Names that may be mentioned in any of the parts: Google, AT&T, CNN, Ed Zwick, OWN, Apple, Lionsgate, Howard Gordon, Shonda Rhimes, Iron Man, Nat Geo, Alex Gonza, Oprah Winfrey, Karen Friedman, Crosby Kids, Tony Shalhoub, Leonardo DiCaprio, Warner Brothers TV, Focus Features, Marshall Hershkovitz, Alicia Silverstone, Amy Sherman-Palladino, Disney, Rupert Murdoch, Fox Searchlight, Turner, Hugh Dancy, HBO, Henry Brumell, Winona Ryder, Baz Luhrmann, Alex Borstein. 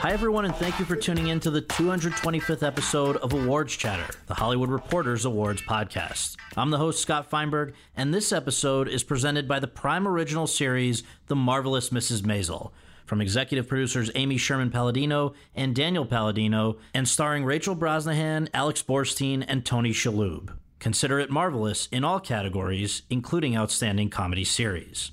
Hi, everyone, and thank you for tuning in to the 225th episode of Awards Chatter, the Hollywood Reporter's awards podcast. I'm the host, Scott Feinberg, and this episode is presented by the Prime Original series, The Marvelous Mrs. Maisel, from executive producers Amy Sherman-Palladino and Daniel Palladino, and starring Rachel Brosnahan, Alex Borstein, and Tony Shalhoub. Consider it marvelous in all categories, including Outstanding Comedy Series.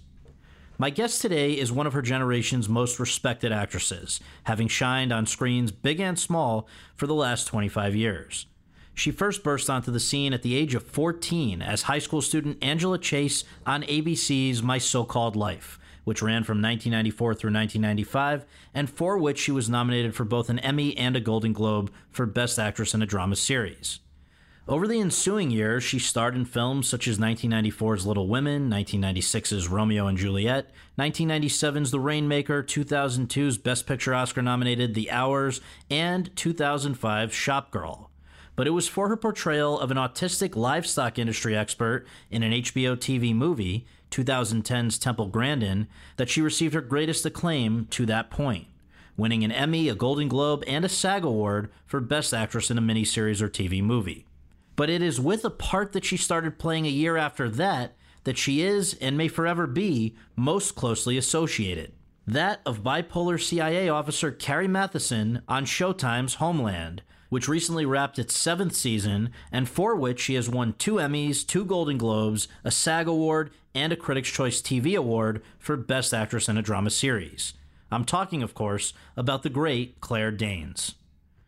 My guest today is one of her generation's most respected actresses, having shined on screens big and small for the last 25 years. She first burst onto the scene at the age of 14 as high school student Angela Chase on ABC's My So-Called Life, which ran from 1994 through 1995, and for which she was nominated for both an Emmy and a Golden Globe for Best Actress in a Drama Series. Over the ensuing years, she starred in films such as 1994's Little Women, 1996's Romeo and Juliet, 1997's The Rainmaker, 2002's Best Picture Oscar-nominated The Hours, and 2005's Shopgirl. But it was for her portrayal of an autistic livestock industry expert in an HBO TV movie, 2010's Temple Grandin, that she received her greatest acclaim to that point, winning an Emmy, a Golden Globe, and a SAG Award for Best Actress in a Miniseries or TV Movie. But it is with a part that she started playing a year after that that she is, and may forever be, most closely associated. That of bipolar CIA officer Carrie Mathison on Showtime's Homeland, which recently wrapped its 7th season, and for which she has won 2 Emmys, 2 Golden Globes, a SAG Award, and a Critics' Choice TV Award for Best Actress in a Drama Series. I'm talking, of course, about the great Claire Danes.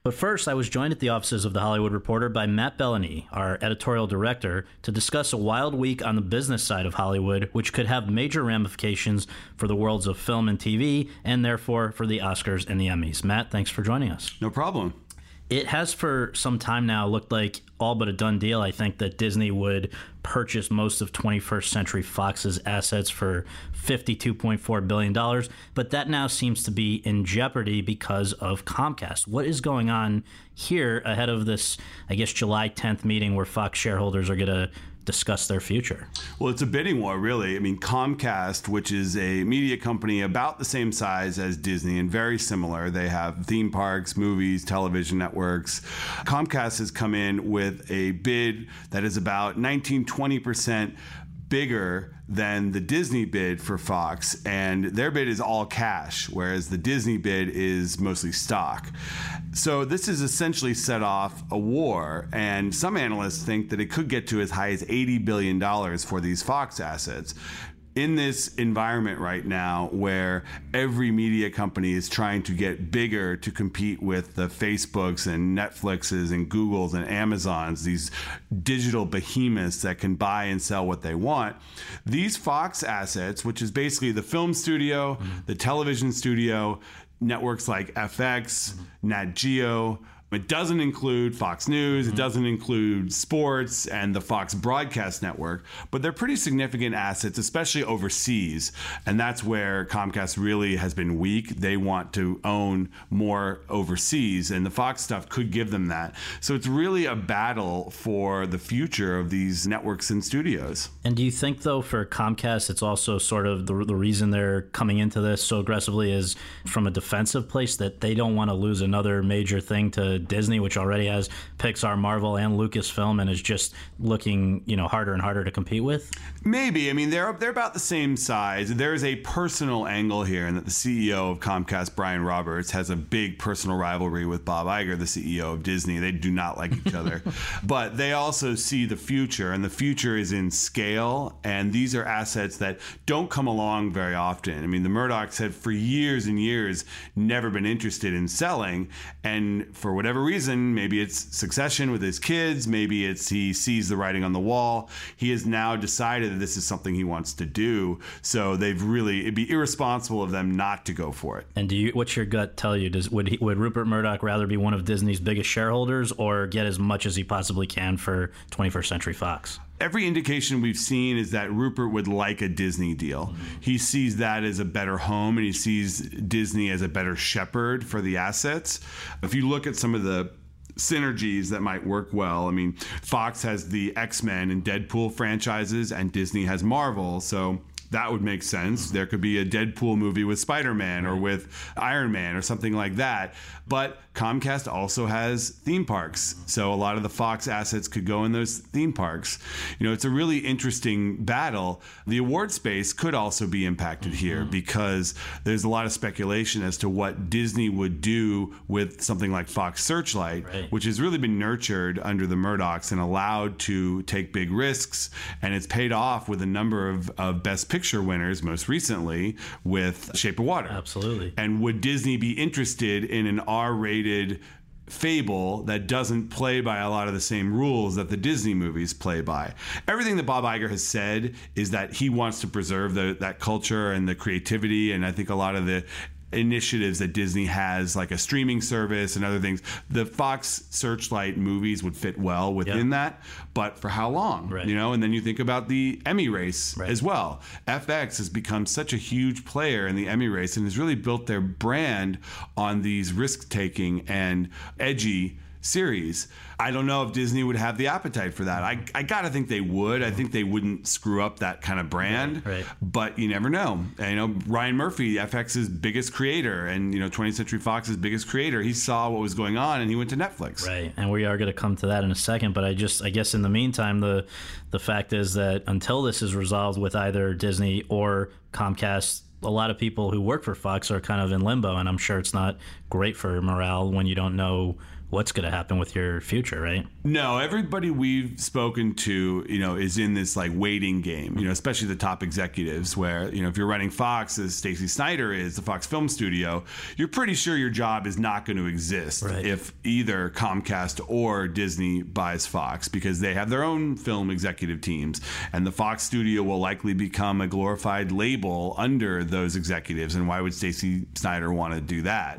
But first, I was joined at the offices of The Hollywood Reporter by Matt Bellamy, our editorial director, to discuss a wild week on the business side of Hollywood, which could have major ramifications for the worlds of film and TV, and therefore for the Oscars and the Emmys. Matt, thanks for joining us. No problem. It has for some time now looked like all but a done deal, I think, that Disney would purchase most of 21st Century Fox's assets for $52.4 billion, but that now seems to be in jeopardy because of Comcast. What is going on here ahead of this, I guess, July 10th meeting where Fox shareholders are going to discuss their future? Well, it's a bidding war, really. I mean, Comcast, which is a media company about the same size as Disney and very similar. They have theme parks, movies, television networks. Comcast has come in with a bid that is about 19-20% bigger than the Disney bid for Fox, and their bid is all cash, whereas the Disney bid is mostly stock. So this has essentially set off a war, and some analysts think that it could get to as high as $80 billion for these Fox assets. In this environment right now where every media company is trying to get bigger to compete with the Facebooks and Netflixes and Googles and Amazons, these digital behemoths that can buy and sell what they want, these Fox assets, which is basically the film studio, the television studio, networks like FX, Nat Geo. It doesn't include Fox News, it doesn't include sports and the Fox Broadcast Network, but they're pretty significant assets, especially overseas, and that's where Comcast really has been weak. They want to own more overseas, and the Fox stuff could give them that. So it's really a battle for the future of these networks and studios. And do you think, though, for Comcast, it's also sort of the reason they're coming into this so aggressively is from a defensive place, that they don't want to lose another major thing to to Disney, which already has Pixar, Marvel, and Lucasfilm, and is just looking, you know, harder and harder to compete with? Maybe. I mean, they're about the same size. There is a personal angle here in that the CEO of Comcast, Brian Roberts, has a big personal rivalry with Bob Iger, the CEO of Disney. They do not like each other. But they also see the future, and the future is in scale, and these are assets that don't come along very often. I mean, the Murdochs had for years and years never been interested in selling, and for whatever reason, maybe it's succession with his kids, maybe it's he sees the writing on the wall, he has now decided that this is something he wants to do, so they've really, it'd be irresponsible of them not to go for it. And do you, what's your gut tell you? Would Rupert Murdoch rather be one of Disney's biggest shareholders or get as much as he possibly can for 21st Century Fox? Every indication we've seen is that Rupert would like a Disney deal. He sees that as a better home, and he sees Disney as a better shepherd for the assets. If you look at some of the synergies that might work well, I mean, Fox has the X-Men and Deadpool franchises, and Disney has Marvel, so that would make sense. There could be a Deadpool movie with Spider-Man or with Iron Man or something like that. But Comcast also has theme parks. So a lot of the Fox assets could go in those theme parks. You know, it's a really interesting battle. The award space could also be impacted here because there's a lot of speculation as to what Disney would do with something like Fox Searchlight, which has really been nurtured under the Murdochs and allowed to take big risks. And it's paid off with a number of Best Picture winners, most recently with Shape of Water. Absolutely. And would Disney be interested in an R-rated fable that doesn't play by a lot of the same rules that the Disney movies play by? Everything that Bob Iger has said is that he wants to preserve that culture and the creativity, and I think a lot of the initiatives that Disney has, like a streaming service and other things, the Fox Searchlight movies would fit well within that, but for how long? You know, and then you think about the Emmy race as well. FX has become such a huge player in the Emmy race and has really built their brand on these risk-taking and edgy series. I don't know if Disney would have the appetite for that. I gotta think they would. I think they wouldn't screw up that kind of brand, but you never know. And, you know, Ryan Murphy, FX's biggest creator, and, you know, 20th Century Fox's biggest creator, he saw what was going on and he went to Netflix. Right, and we are going to come to that in a second, but I guess in the meantime, the fact is that until this is resolved with either Disney or Comcast, a lot of people who work for Fox are kind of in limbo, and I'm sure it's not great for morale when you don't know what's going to happen with your future, right? No, everybody we've spoken to, you know, is in this like waiting game, you know, especially the top executives where, you know, if you're running Fox, as Stacey Snyder is, the Fox Film Studio, you're pretty sure your job is not going to exist if either Comcast or Disney buys Fox, because they have their own film executive teams, and the Fox studio will likely become a glorified label under those executives. And why would Stacey Snyder want to do that?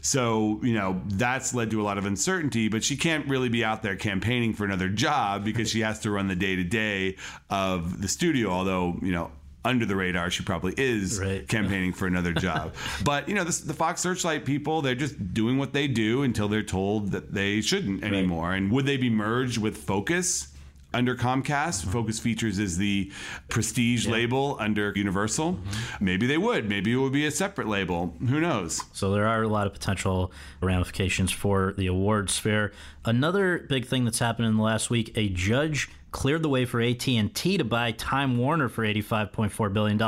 So, you know, that's led to a lot of uncertainty, but she can't really be out there campaigning for another job because she has to run the day-to-day of the studio, although, you know, under the radar, she probably is campaigning for another job. But, you know, the Fox Searchlight people, they're just doing what they do until they're told that they shouldn't anymore. And would they be merged with Focus under Comcast? Focus Features is the prestige label under Universal. Maybe they would. Maybe it would be a separate label. Who knows? So there are a lot of potential ramifications for the award sphere. Another big thing that's happened in the last week, a judge cleared the way for AT&T to buy Time Warner for $85.4 billion.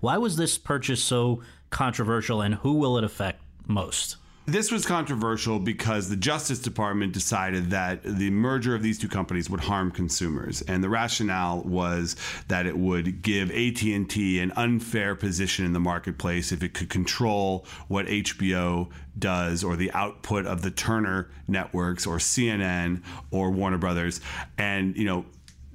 Why was this purchase so controversial, and who will it affect most? This was controversial because the Justice Department decided that the merger of these two companies would harm consumers. And the rationale was that it would give AT&T an unfair position in the marketplace if it could control what HBO does, or the output of the Turner networks or CNN or Warner Brothers. And, you know,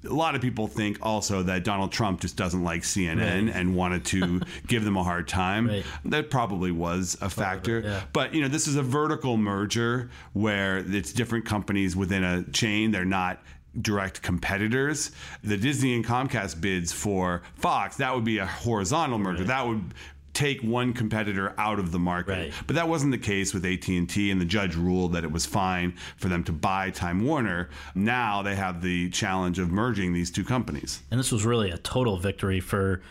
a lot of people think also that Donald Trump just doesn't like CNN and wanted to give them a hard time. That probably was a factor. But, you know, this is a vertical merger where it's different companies within a chain. They're not direct competitors. The Disney and Comcast bids for Fox, that would be a horizontal merger. That would take one competitor out of the market. But that wasn't the case with AT&T, and the judge ruled that it was fine for them to buy Time Warner. Now they have the challenge of merging these two companies. And this was really a total victory for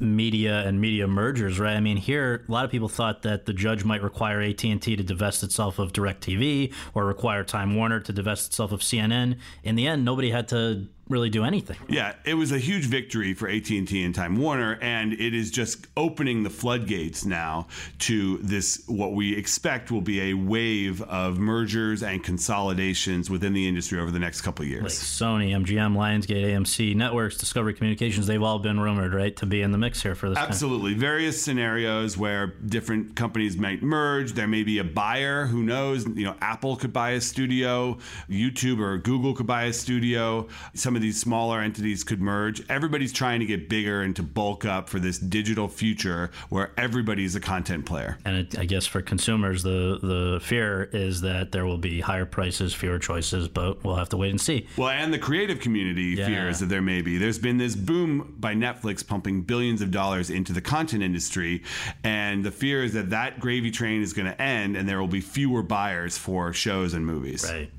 media and media mergers, right? I mean, here, a lot of people thought that the judge might require AT&T to divest itself of DirecTV or require Time Warner to divest itself of CNN. In the end, nobody had to really do anything. Yeah, it was a huge victory for AT&T and Time Warner, and it is just opening the floodgates now to this, what we expect will be a wave of mergers and consolidations within the industry over the next couple of years. Like Sony, MGM, Lionsgate, AMC, Networks, Discovery Communications, they've all been rumored, right, to be in the mix here for this. Absolutely. Time. Various scenarios where different companies might merge. There may be a buyer, who knows, you know, Apple could buy a studio, YouTube or Google could buy a studio. Some of these smaller entities could merge. Everybody's trying to get bigger and to bulk up for this digital future where everybody's a content player. And I guess for consumers, the fear is that there will be higher prices, fewer choices, but we'll have to wait and see. Well, and the creative community fears that there may be. There's been this boom by Netflix pumping billions of dollars into the content industry, and the fear is that that gravy train is going to end and there will be fewer buyers for shows and movies. Right.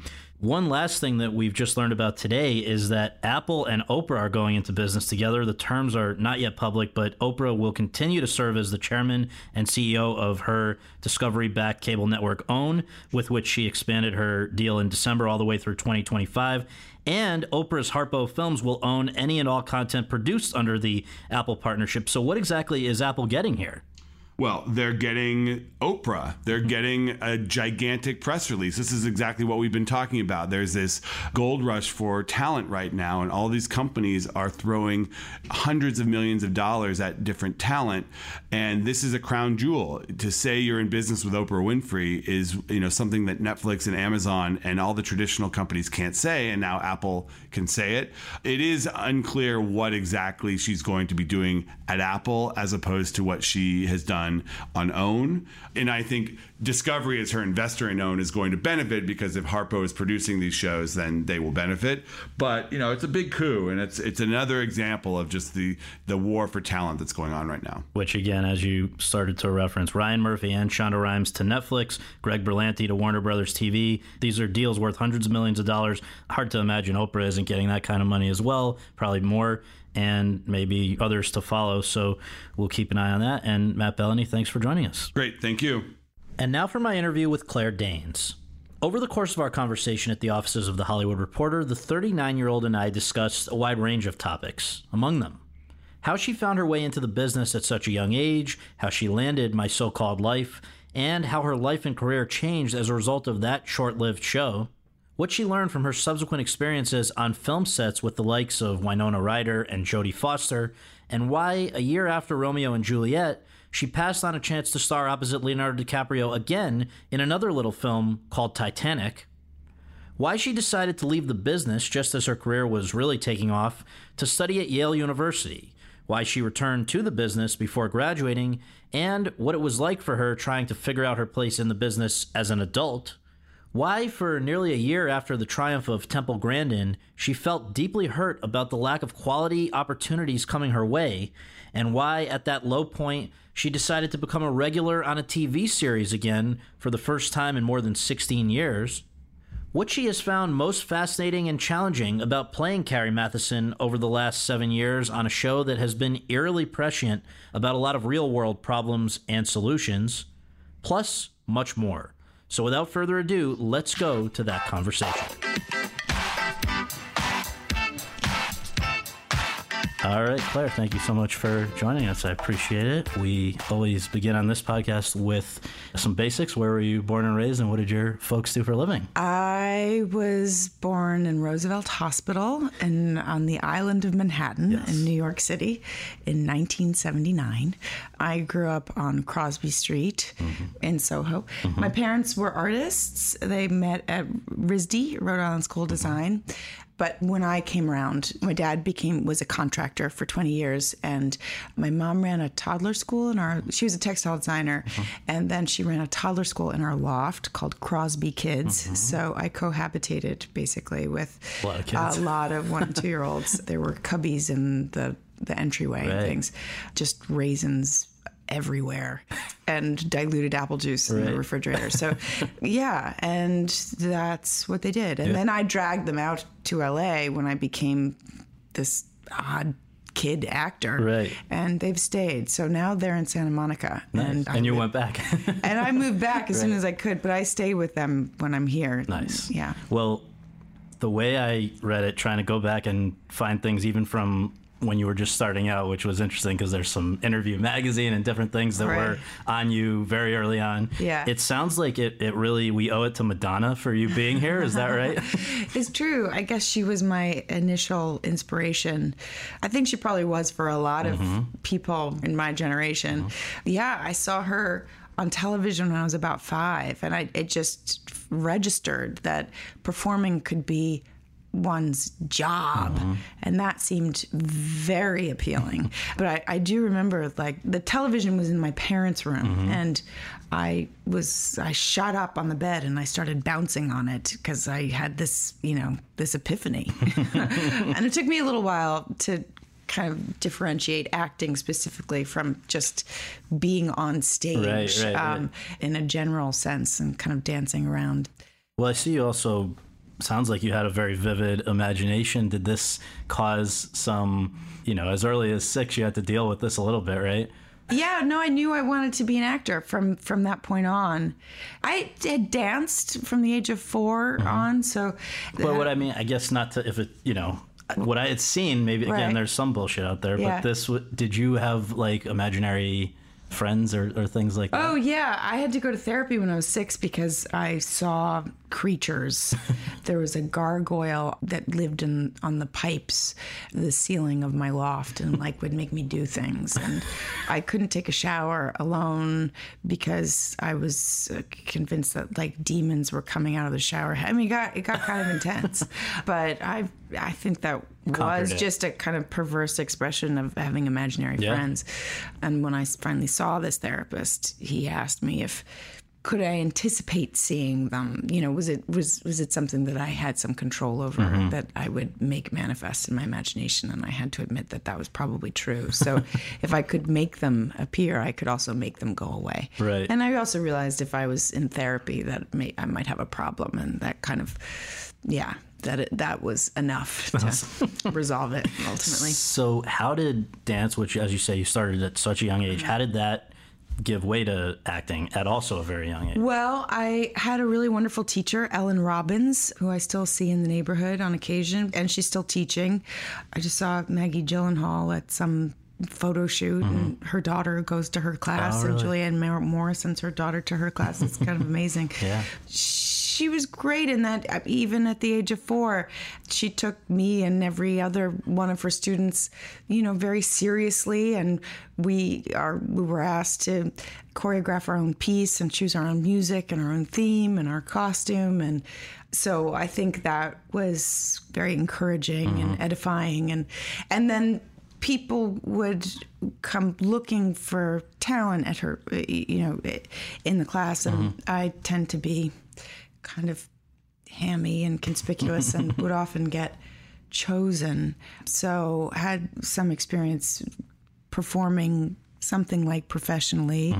One last thing that we've just learned about today is that Apple and Oprah are going into business together. The terms are not yet public, but Oprah will continue to serve as the chairman and CEO of her Discovery-backed cable network OWN, with which she expanded her deal in December all the way through 2025. And Oprah's Harpo Films will own any and all content produced under the Apple partnership. So what exactly is Apple getting here? Well, they're getting Oprah. They're getting a gigantic press release. This is exactly what we've been talking about. There's this gold rush for talent right now, and all these companies are throwing hundreds of millions of dollars at different talent. And this is a crown jewel. To say you're in business with Oprah Winfrey is, you know, something that Netflix and Amazon and all the traditional companies can't say, and now Apple can say it. It is unclear what exactly she's going to be doing at Apple as opposed to what she has done on OWN. And I think Discovery, as her investor in OWN, is going to benefit because if Harpo is producing these shows, then they will benefit. But, you know, it's a big coup, and it's another example of just the war for talent that's going on right now. Which, again, as you started to reference, Ryan Murphy and Shonda Rhimes to Netflix, Greg Berlanti to Warner Brothers TV. These are deals worth hundreds of millions of dollars. Hard to imagine Oprah isn't getting that kind of money as well, probably more, and maybe others to follow. So we'll keep an eye on that. And Matt Bellamy, thanks for joining us. Great. Thank you. And now for my interview with Claire Danes. Over the course of our conversation at the offices of The Hollywood Reporter, the 39-year-old and I discussed a wide range of topics, among them how she found her way into the business at such a young age, how she landed My So-Called Life, and how her life and career changed as a result of that short-lived show, what she learned from her subsequent experiences on film sets with the likes of Winona Ryder and Jodie Foster, and why, a year after Romeo and Juliet, she passed on a chance to star opposite Leonardo DiCaprio again in another little film called Titanic, why she decided to leave the business just as her career was really taking off to study at Yale University, why she returned to the business before graduating, and what it was like for her trying to figure out her place in the business as an adult, why, for nearly a year after the triumph of Temple Grandin, she felt deeply hurt about the lack of quality opportunities coming her way, and why, at that low point, she decided to become a regular on a TV series again for the first time in more than 16 years, what she has found most fascinating and challenging about playing Carrie Mathison over the last 7 years on a show that has been eerily prescient about a lot of real-world problems and solutions, plus much more. So without further ado, let's go to that conversation. All right, Claire, thank you so much for joining us. I appreciate it. We always begin on this podcast with some basics. Where were you born and raised, and what did your folks do for a living? I was born in Roosevelt Hospital and on the island of Manhattan in New York City in 1979. I grew up on Crosby Street in Soho. My parents were artists. They met at RISD, Rhode Island School of Design. But when I came around, my dad was a contractor for 20 years, and my mom ran a toddler school she was a textile designer, and then she ran a toddler school in our loft called Crosby Kids. So I cohabitated basically with a lot of 1- and 2-year-olds. There were cubbies in the entryway and things, just raisins everywhere and diluted apple juice in the refrigerator. So yeah, and that's what they did. And then I dragged them out to LA when I became this odd kid actor. Right. And they've stayed. So now they're in Santa Monica. Nice. And you went back. And I moved back as soon as I could, but I stay with them when I'm here. Nice. Yeah. Well, the way I read it, trying to go back and find things even from when you were just starting out, which was interesting because there's some Interview magazine and different things that were on you very early on. Yeah. It sounds like it really, we owe it to Madonna for you being here. Is that right? It's true. I guess she was my initial inspiration. I think she probably was for a lot of people in my generation. Mm-hmm. Yeah, I saw her on television when I was about 5, and it just registered that performing could be one's job, and that seemed very appealing. But I do remember, like, the television was in my parents' room, and I shot up on the bed and I started bouncing on it because I had this, this epiphany. And it took me a little while to kind of differentiate acting specifically from just being on stage in a general sense and kind of dancing around. Well, I see you also, sounds like you had a very vivid imagination. Did this cause some, as early as 6, you had to deal with this a little bit, right? Yeah, no, I knew I wanted to be an actor from that point on. I had danced from the age of 4 on, so... But what I mean, I guess not to, if it, what I had seen, maybe, again, there's some bullshit out there, but this, did you have, like, imaginary friends or things like that? Oh, yeah. I had to go to therapy when I was 6 because I saw creatures. There was a gargoyle that lived on the pipes, the ceiling of my loft, and like would make me do things. And I couldn't take a shower alone because I was convinced that like demons were coming out of the shower. I mean, it got kind of intense, but I think that was just a kind of perverse expression of having imaginary friends. And when I finally saw this therapist, he asked me if could I anticipate seeing them? Was it something that I had some control over that I would make manifest in my imagination? And I had to admit that was probably true. So if I could make them appear, I could also make them go away. Right. And I also realized if I was in therapy that I might have a problem, and that kind of, that was enough to resolve it ultimately. So how did dance, which as you say, you started at such a young age, how did that give way to acting at also a very young age? Well, I had a really wonderful teacher, Ellen Robbins, who I still see in the neighborhood on occasion, and she's still teaching. I just saw Maggie Gyllenhaal at some photo shoot, and her daughter goes to her class, and Julianne Moore sends her daughter to her class. It's kind of amazing. She was great in that. Even at the age of 4, she took me and every other one of her students, very seriously. And we were asked to choreograph our own piece and choose our own music and our own theme and our costume. And so I think that was very encouraging and edifying. And then people would come looking for talent at her, in the class. And I tend to be kind of hammy and conspicuous and would often get chosen. So had some experience performing something like professionally,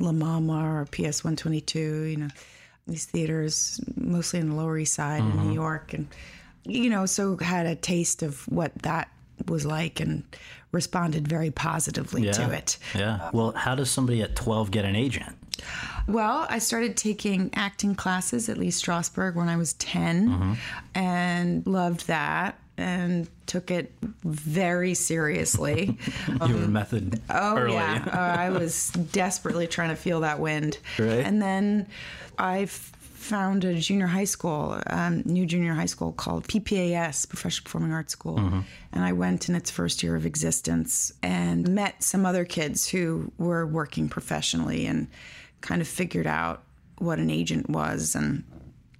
La Mama or PS 122, these theaters, mostly in the Lower East Side in New York. And, so had a taste of what that was like and responded very positively to it. Yeah. Well, how does somebody at 12 get an agent? Well, I started taking acting classes at Lee Strasberg when I was 10 and loved that and took it very seriously. You were method early. I was desperately trying to feel that wind. Right. And then I found a junior high school, new junior high school called PPAS, Professional Performing Arts School. And I went in its first year of existence and met some other kids who were working professionally and kind of figured out what an agent was and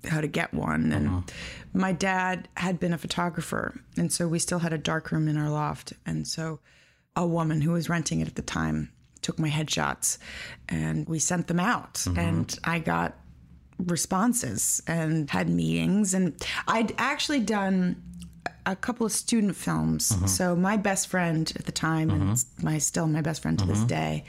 how to get one. And my dad had been a photographer, and so we still had a dark room in our loft. And so a woman who was renting it at the time took my headshots, and we sent them out. And I got responses and had meetings. And I'd actually done a couple of student films. So my best friend at the time, and still my best friend to this day,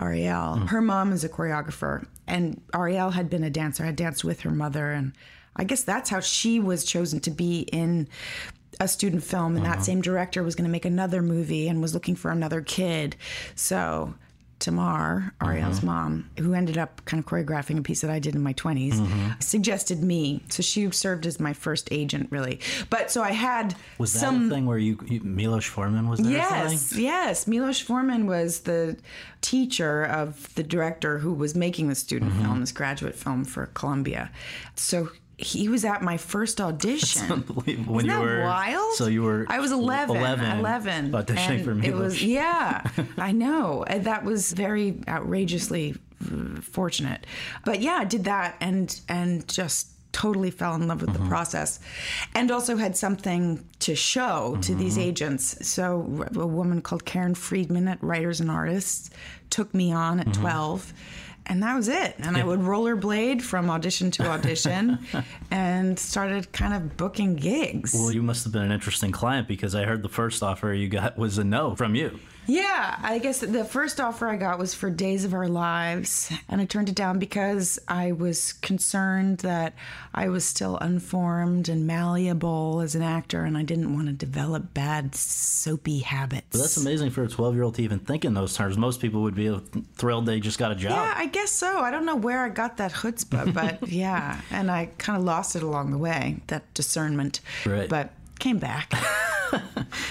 Arielle, her mom is a choreographer, and Arielle had been a dancer. I danced with her mother, and I guess that's how she was chosen to be in a student film, and that same director was going to make another movie and was looking for another kid. So Tamar, Ariel's mom, who ended up kind of choreographing a piece that I did in my 20s, suggested me. So she served as my first agent, really. But so I had was that some... a thing where you Milos Forman was there? Yes, or yes. Milos Forman was the teacher of the director who was making the student film, this graduate film for Columbia. So he was at my first audition. That's unbelievable. Isn't that wild? So you were... I was 11. Auditioning for me. It was, yeah, I know. And that was very outrageously fortunate. But yeah, I did that and just totally fell in love with the process. And also had something to show to these agents. So a woman called Karen Friedman at Writers and Artists took me on at 12. And that was it. And I would rollerblade from audition to audition and started kind of booking gigs. Well, you must have been an interesting client, because I heard the first offer you got was a no from you. Yeah, I guess the first offer I got was for Days of Our Lives, and I turned it down because I was concerned that I was still unformed and malleable as an actor, and I didn't want to develop bad soapy habits. But that's amazing for a 12-year-old to even think in those terms. Most people would be thrilled they just got a job. Yeah, I guess so. I don't know where I got that chutzpah, but yeah, and I kind of lost it along the way, that discernment, right. But came back.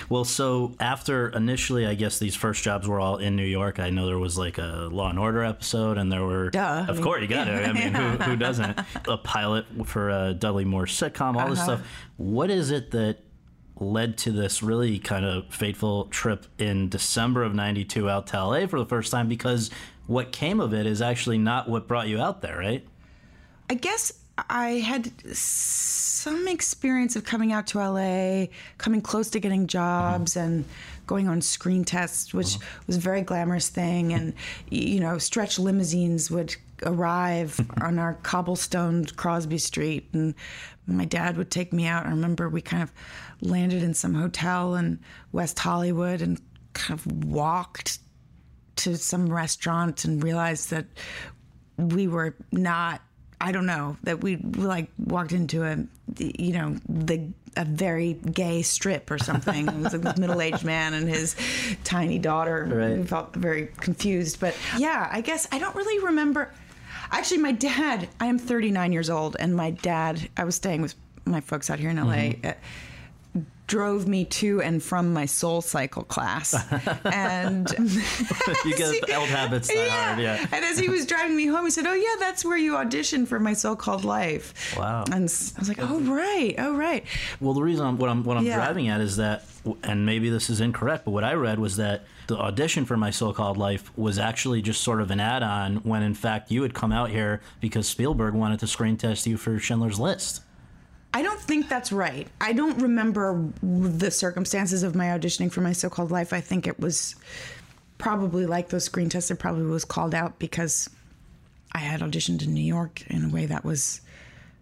Well, so after initially, I guess these first jobs were all in New York. I know there was like a Law and Order episode, and there were, of course, you got it. I mean, who doesn't? A pilot for a Dudley Moore sitcom, all this stuff. What is it that led to this really kind of fateful trip in December of '92 out to LA for the first time? Because what came of it is actually not what brought you out there, right? I guess I had some experience of coming out to LA, coming close to getting jobs and going on screen tests, which was a very glamorous thing. And, you know, stretch limousines would arrive on our cobblestoned Crosby Street. And my dad would take me out. I remember we kind of landed in some hotel in West Hollywood and kind of walked to some restaurant and realized that we were not... I don't know, that we like walked into a very gay strip or something. It was like this middle-aged man and his tiny daughter. Right. We felt very confused. But yeah, I guess I don't really remember. Actually, my dad, I am 39 years old, and my dad, I was staying with my folks out here in LA, drove me to and from my Soul Cycle class. And you get old habits that hard, yeah. And as he was driving me home, he said, "Oh yeah, that's where you auditioned for My So-Called Life." Wow. And I was like, "Oh right." Well, the reason I'm driving at is that, and maybe this is incorrect, but what I read was that the audition for My So-Called Life was actually just sort of an add-on, when in fact you had come out here because Spielberg wanted to screen test you for Schindler's List. I don't think that's right. I don't remember the circumstances of my auditioning for My So-Called Life. I think it was probably like those screen tests. I probably was called out because I had auditioned in New York in a way that was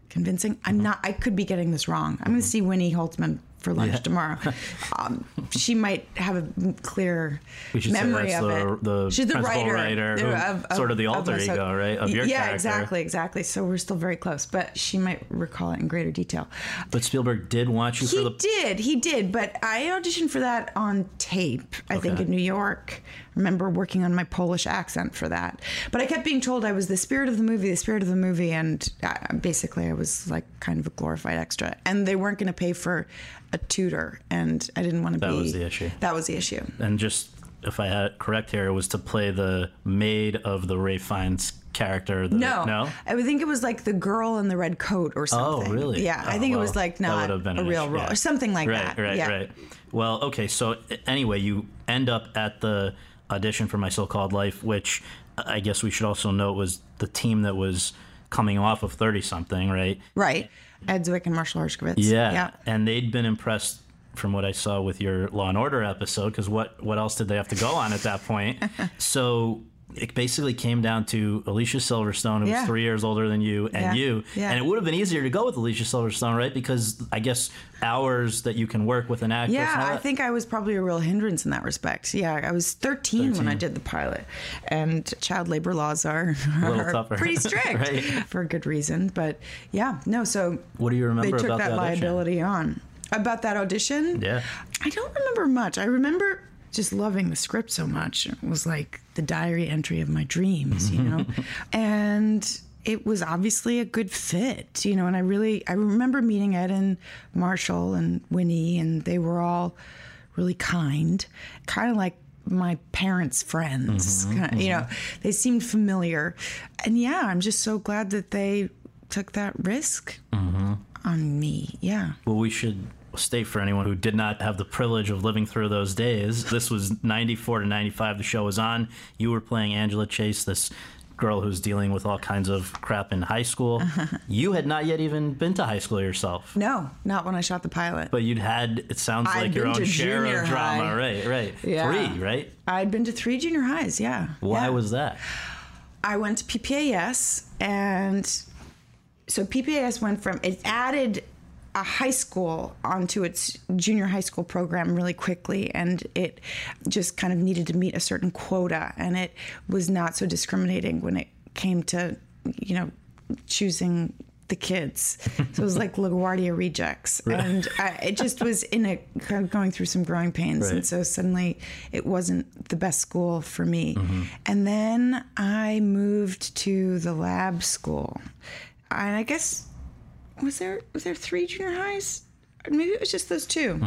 convincing. I could be getting this wrong. I'm going to see Winnie Holtzman for lunch tomorrow. She might have a clear memory of it. She's the writer sort of the alter ego, right? Of your character. Exactly. So we're still very close, but she might recall it in greater detail. But Spielberg did want you for the... He did. But I auditioned for that on tape, I think, in New York. I remember working on my Polish accent for that. But I kept being told I was the spirit of the movie. And basically I was like kind of a glorified extra. And they weren't going to pay for a tutor, and I didn't want to be. That was the issue. And just, if I had it correct here, it was to play the maid of the Ray Fiennes character. No? I would think it was like the girl in the red coat or something. Oh, really? Yeah, it was like not a real role or something like that. Right. Well, okay, so anyway, you end up at the audition for My So-Called Life, which I guess we should also note was the team that was coming off of 30-something, right? Right. Ed Zwick and Marshall Hershkovitz. Yeah. And they'd been impressed, from what I saw, with your Law & Order episode, because what else did they have to go on at that point? So it basically came down to Alicia Silverstone, who was 3 years older than you, and you. Yeah. And it would have been easier to go with Alicia Silverstone, right? Because I guess hours that you can work with an actress. Yeah, I think I was probably a real hindrance in that respect. Yeah, I was 13 when I did the pilot. And child labor laws are pretty strict right? For good reason. But yeah, no, so what do you remember about that? They took that liability on. About that audition? Yeah. I don't remember much. I remember just loving the script so much. It was like the diary entry of my dreams, you know? And it was obviously a good fit, you know? And I remember meeting Ed and Marshall and Winnie, and they were all really kind, kind of like my parents' friends, you know? They seemed familiar. And yeah, I'm just so glad that they took that risk on me, yeah. Well, we should state for anyone who did not have the privilege of living through those days, this was 94 to 95, the show was on. You were playing Angela Chase, this girl who's dealing with all kinds of crap in high school. You had not yet even been to high school yourself. No, not when I shot the pilot. But you'd had, it sounds like, your own share of drama. High. Right. Yeah. 3, right? I'd been to 3 junior highs, yeah. Why was that? I went to PPAS, and so PPAS went from, it added a high school onto its junior high school program really quickly, and it just kind of needed to meet a certain quota, and it was not so discriminating when it came to, you know, choosing the kids. So it was like LaGuardia rejects, and it just was kind of going through some growing pains, and so suddenly it wasn't the best school for me. And then I moved to the lab school. And I guess, was there 3 junior highs? Maybe it was just those 2.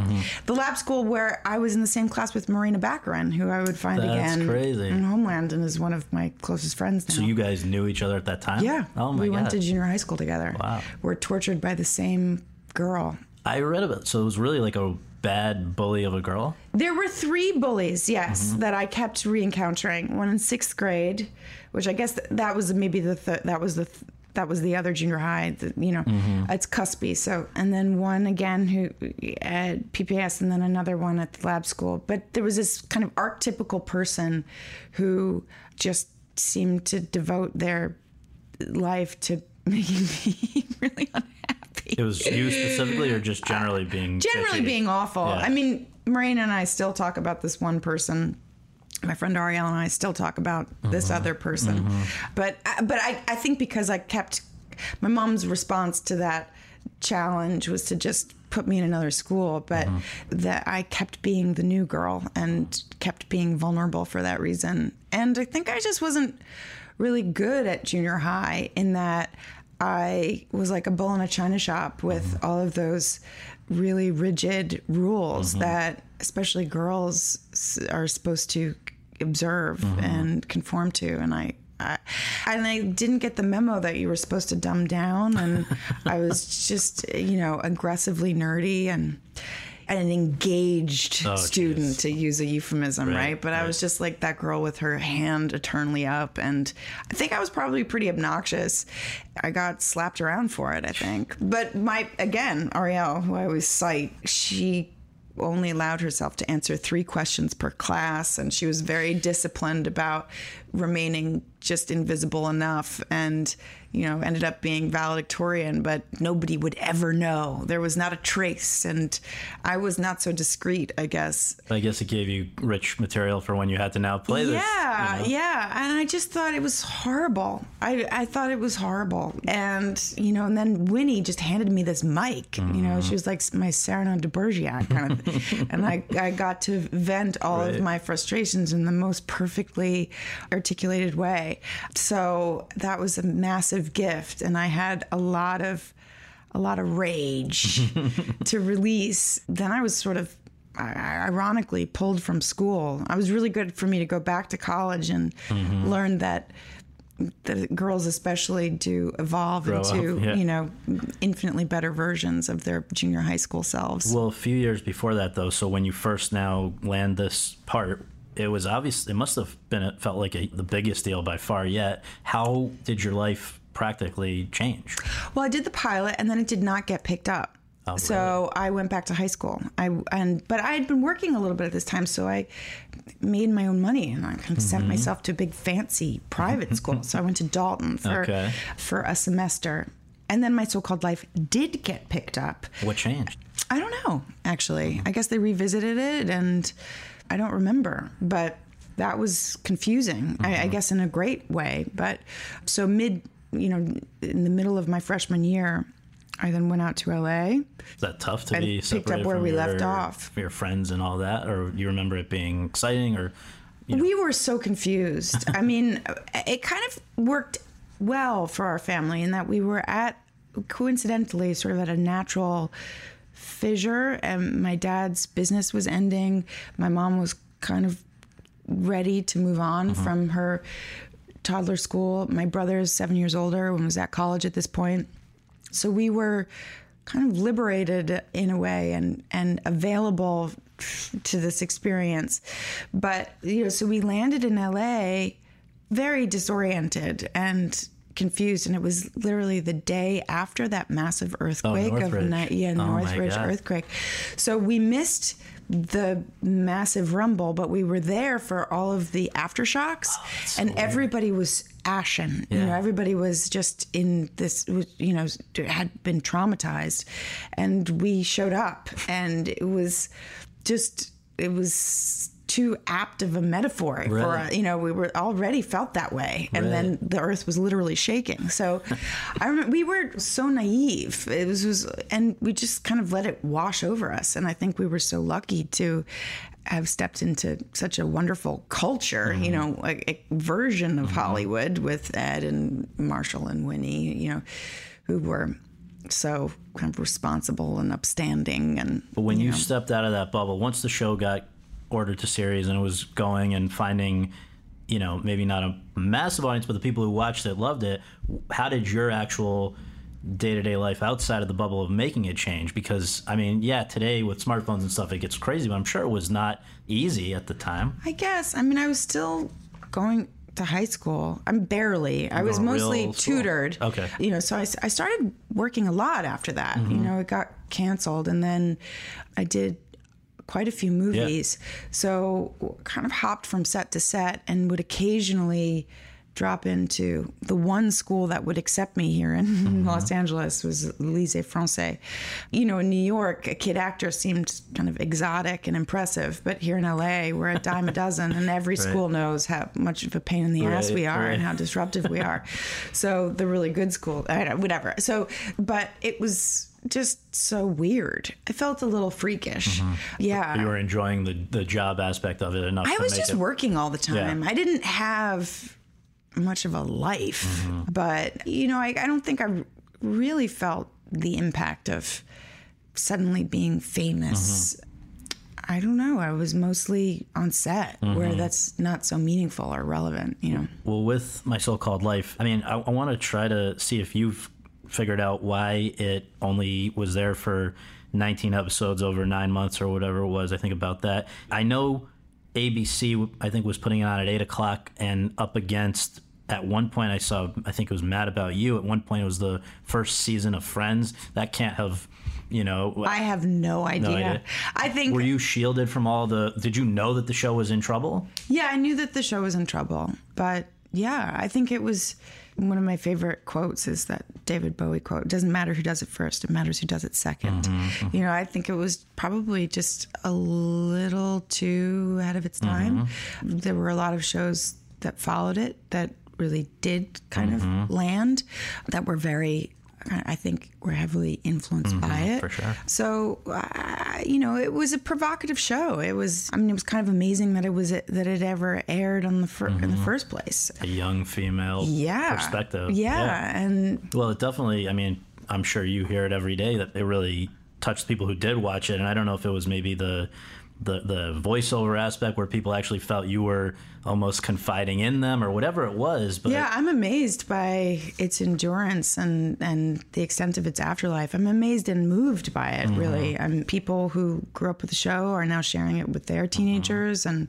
The lab school, where I was in the same class with Marina Baccarin, who I would find again in Homeland, and is one of my closest friends now. So you guys knew each other at that time? Yeah. Oh, my God. We went to junior high school together. Wow. We're tortured by the same girl. I read about it. So it was really like a bad bully of a girl? There were 3 bullies, yes, that I kept re-encountering. One in 6th grade, which I guess that was maybe that was the other junior high, you know, it's Cuspy. So, and then one again who at PPS, and then another one at the lab school. But there was this kind of archetypical person who just seemed to devote their life to making me really unhappy. It was you specifically, or just generally being being awful. Yeah. I mean, Marina and I still talk about this one person. My friend Arielle and I still talk about this other person. But I think because I kept... My mom's response to that challenge was to just put me in another school, but that I kept being the new girl and kept being vulnerable for that reason. And I think I just wasn't really good at junior high, in that I was like a bull in a china shop with all of those really rigid rules that especially girls are supposed to observe and conform to. And I didn't get the memo that you were supposed to dumb down, and I was just, you know, aggressively nerdy and an engaged student, to use a euphemism, right? But I was just like that girl with her hand eternally up, and I think I was probably pretty obnoxious. I got slapped around for it, I think. But Arielle, who I always cite, she only allowed herself to answer 3 questions per class, and she was very disciplined about remaining just invisible enough, and, you know, ended up being valedictorian, but nobody would ever know. There was not a trace, and I was not so discreet, I guess. I guess it gave you rich material for when you had to now play this. Yeah, you know? Yeah, and I just thought it was horrible. I thought it was horrible. And, you know, and then Winnie just handed me this mic. You know, she was like my Cyrano de Bergerac kind of thing. And I got to vent all of my frustrations in the most perfectly articulated way. So that was a massive gift, and I had a lot of rage to release. Then I was sort of ironically pulled from school. It was really good for me to go back to college and learn that girls especially do evolve into you know, infinitely better versions of their junior high school selves. Well, a few years before that, though, so when you first now land this part, it was obvious. It must have been. It felt like the biggest deal by far yet. How did your life practically change? Well, I did the pilot, and then it did not get picked up. Oh, so I went back to high school. But I had been working a little bit at this time, so I made my own money, and I kind of sent myself to a big fancy private school. So I went to Dalton for a semester, and then My So-Called Life did get picked up. What changed? I don't know. Actually, I guess they revisited it, and I don't remember, but that was confusing, I guess, in a great way. But so in the middle of my freshman year, I then went out to LA. Is that tough to be separated from your friends and all that? Or you remember it being exciting? Or we were so confused. I mean, it kind of worked well for our family in that we were coincidentally sort of at a natural fissure, and my dad's business was ending. My mom was kind of ready to move on from her toddler school. My brother is 7 years older and was at college at this point. So we were kind of liberated in a way and available to this experience. But, so we landed in LA very disoriented and confused. And it was literally the day after that massive earthquake Northridge earthquake. So we missed the massive rumble, but we were there for all of the aftershocks, everybody was ashen. Yeah. Everybody was just in this, had been traumatized, and we showed up, and it was too apt of a metaphor for, we were already felt that way. And then the earth was literally shaking. So I remember we were so naive. It was, and we just kind of let it wash over us. And I think we were so lucky to have stepped into such a wonderful culture, a version of Hollywood with Ed and Marshall and Winnie, who were so kind of responsible and upstanding. And but when you stepped out of that bubble, once the show got ordered to series and it was going and finding, maybe not a massive audience, but the people who watched it loved it. How did your actual day-to-day life outside of the bubble of making it change? Because, today with smartphones and stuff, it gets crazy, but I'm sure it was not easy at the time. I guess. I was still going to high school. I was mostly tutored. Okay. So I started working a lot after that. It got canceled, and then I did quite a few movies. Yeah. So kind of hopped from set to set and would occasionally drop into the one school that would accept me here in Los Angeles was Lycée Français. In New York, a kid actor seemed kind of exotic and impressive, but here in LA, we're a dime a dozen, and every school knows how much of a pain in the ass we are and how disruptive we are. So the really good school, whatever. So, but it was just so weird. I felt a little freakish. Yeah. You were enjoying the job aspect of it enough. I was just working all the time. Yeah. I didn't have much of a life, but I don't think I really felt the impact of suddenly being famous. I don't know. I was mostly on set where that's not so meaningful or relevant, Well, with My So-Called Life, I want to try to see if you've figured out why it only was there for 19 episodes over 9 months or whatever it was. I think about that. I know ABC, was putting it on at 8:00 and up against, at one point I saw, I think it was Mad About You. At one point it was the first season of Friends. That can't have, I have no idea. I think. Were you shielded from did you know that the show was in trouble? Yeah, I knew that the show was in trouble. But yeah, I think it was. One of my favorite quotes is that David Bowie quote, "It doesn't matter who does it first, it matters who does it second." I think it was probably just a little too ahead of its time. There were a lot of shows that followed it that really did kind of land, that were very, I think, were heavily influenced by it. For sure. So, it was a provocative show. It was, it was kind of amazing that it ever aired on in the first place. A young female perspective. Yeah. And well, it definitely, I'm sure you hear it every day that it really touched people who did watch it. And I don't know if it was maybe the voiceover aspect where people actually felt you were almost confiding in them or whatever it was. But yeah, I'm amazed by its endurance and the extent of its afterlife. I'm amazed and moved by it, really. People who grew up with the show are now sharing it with their teenagers, and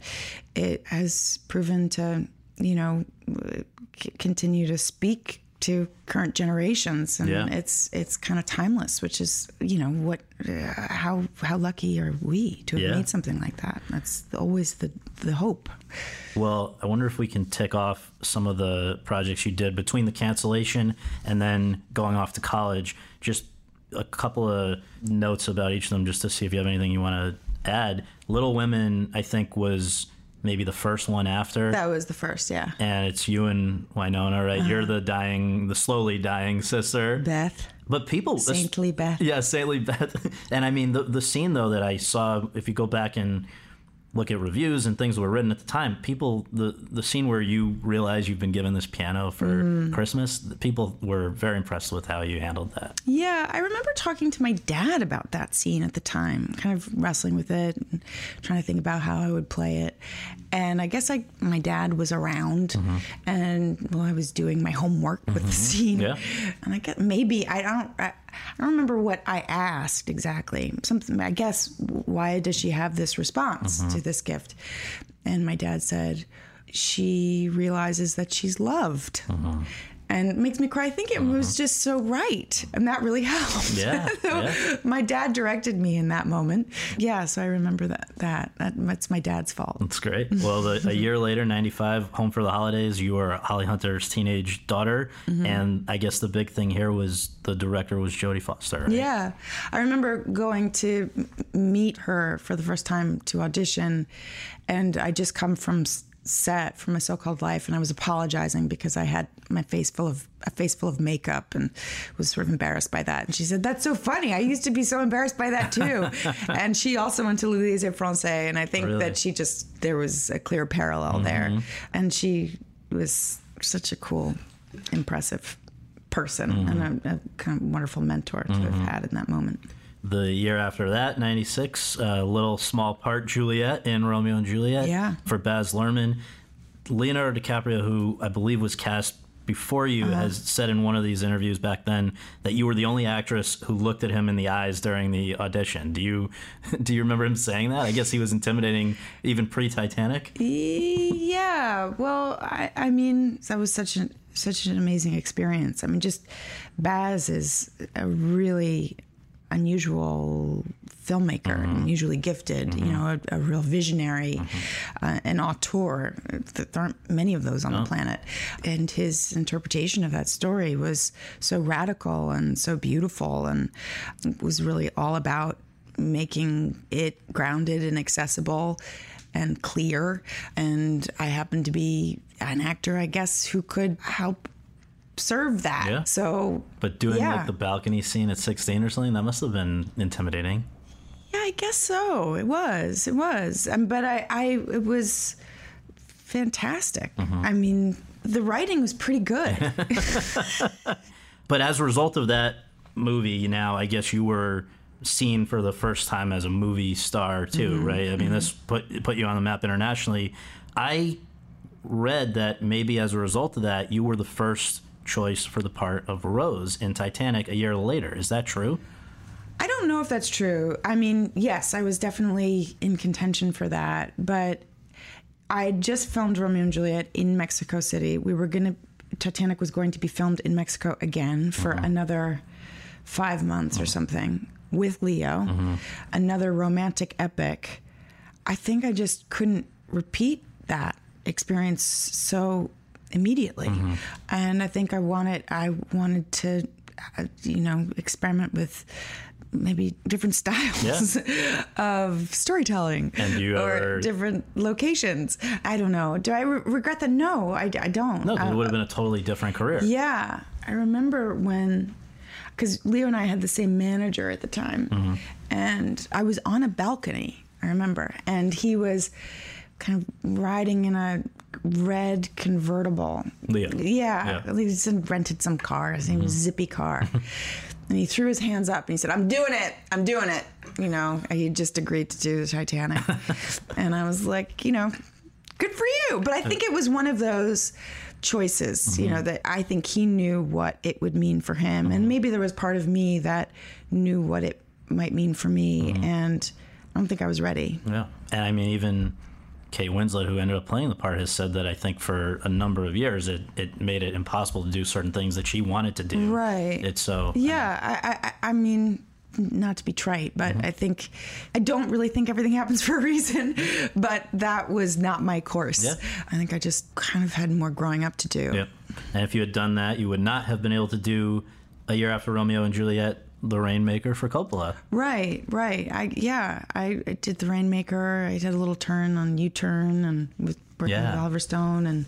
it has proven to, continue to speak to current generations, and it's kind of timeless, which is how lucky are we to have made something like that? That's always the hope. Well, I wonder if we can tick off some of the projects you did between the cancellation and then going off to college. Just a couple of notes about each of them, just to see if you have anything you want to add. Little Women, I think, was maybe the first one after. That was the first, yeah. And it's you and Winona, right? Uh-huh. You're the slowly dying sister. Beth. But people... Saintly Beth. Yeah, Saintly Beth. And I mean, the scene, though, that I saw, if you go back and look at reviews and things that were written at the time, people, the scene where you realize you've been given this piano for Christmas, people were very impressed with how you handled that. Yeah, I remember talking to my dad about that scene at the time, kind of wrestling with it and trying to think about how I would play it. And I guess my dad was around and well, I was doing my homework with the scene. Yeah. And I guess maybe, I don't remember what I asked exactly. Something, I guess, why does she have this response to this gift? And my dad said, she realizes that she's loved. And it makes me cry. I think it was just so right. And that really helped. Yeah, so yeah. My dad directed me in that moment. Yeah, so I remember that's my dad's fault. That's great. Well, a year later, 95, Home for the Holidays, you are Holly Hunter's teenage daughter. And I guess the big thing here was the director was Jodie Foster. Right? Yeah. I remember going to meet her for the first time to audition. And I just come from... set for My So-Called Life, and I was apologizing because I had a face full of makeup and was sort of embarrassed by that. And she said, "That's so funny. I used to be so embarrassed by that too." And she also went to Le Lycée Français, and I think that she just there was a clear parallel there. And she was such a cool, impressive person and a kind of wonderful mentor to have had in that moment. The year after that, 96, little small part Juliet in Romeo and Juliet for Baz Luhrmann. Leonardo DiCaprio, who I believe was cast before you, has said in one of these interviews back then that you were the only actress who looked at him in the eyes during the audition. Do you remember him saying that? I guess he was intimidating even pre-Titanic. Yeah. Well, I mean, that was such an amazing experience. I mean, just Baz is a really... unusual filmmaker, unusually gifted, you know, a real visionary, an auteur. There aren't many of those on the planet. And his interpretation of that story was so radical and so beautiful and was really all about making it grounded and accessible and clear. And I happened to be an actor, I guess, who could help serve that. Yeah. So, but doing like the balcony scene at 16 or something, that must have been intimidating. Yeah, I guess so. It was. But it was fantastic. I mean, the writing was pretty good. But as a result of that movie, now I guess you were seen for the first time as a movie star too, right? I mean, this put you on the map internationally. I read that maybe as a result of that, you were the first choice for the part of Rose in Titanic a year later. Is that true? I don't know if that's true. I mean, yes, I was definitely in contention for that, but I just filmed Romeo and Juliet in Mexico City. Titanic was going to be filmed in Mexico again for another 5 months or something with Leo, another romantic epic. I think I just couldn't repeat that experience so immediately. And I think I wanted to, you know, experiment with maybe different styles of storytelling or different locations. I don't know. Do I regret that? No, I don't. No, it would have been a totally different career. Yeah. I remember because Leo and I had the same manager at the time and I was on a balcony, I remember. And he was kind of riding in a red convertible. Yeah. He just rented some car, his name was Zippy Car. And he threw his hands up and he said, I'm doing it. You know, he just agreed to do the Titanic. And I was like, you know, good for you. But I think it was one of those choices, you know, that I think he knew what it would mean for him. And maybe there was part of me that knew what it might mean for me. And I don't think I was ready. Yeah. And I mean, even Kate Winslet, who ended up playing the part, has said that I think for a number of years it made it impossible to do certain things that she wanted to do. Right. It's so... Yeah, I mean, not to be trite, but I don't really think everything happens for a reason, but that was not my course. Yeah. I think I just kind of had more growing up to do. Yep. And if you had done that, you would not have been able to do A Year After Romeo and Juliet, The Rainmaker for Coppola. Right. I did The Rainmaker. I did a little U-turn and with working with Oliver Stone, and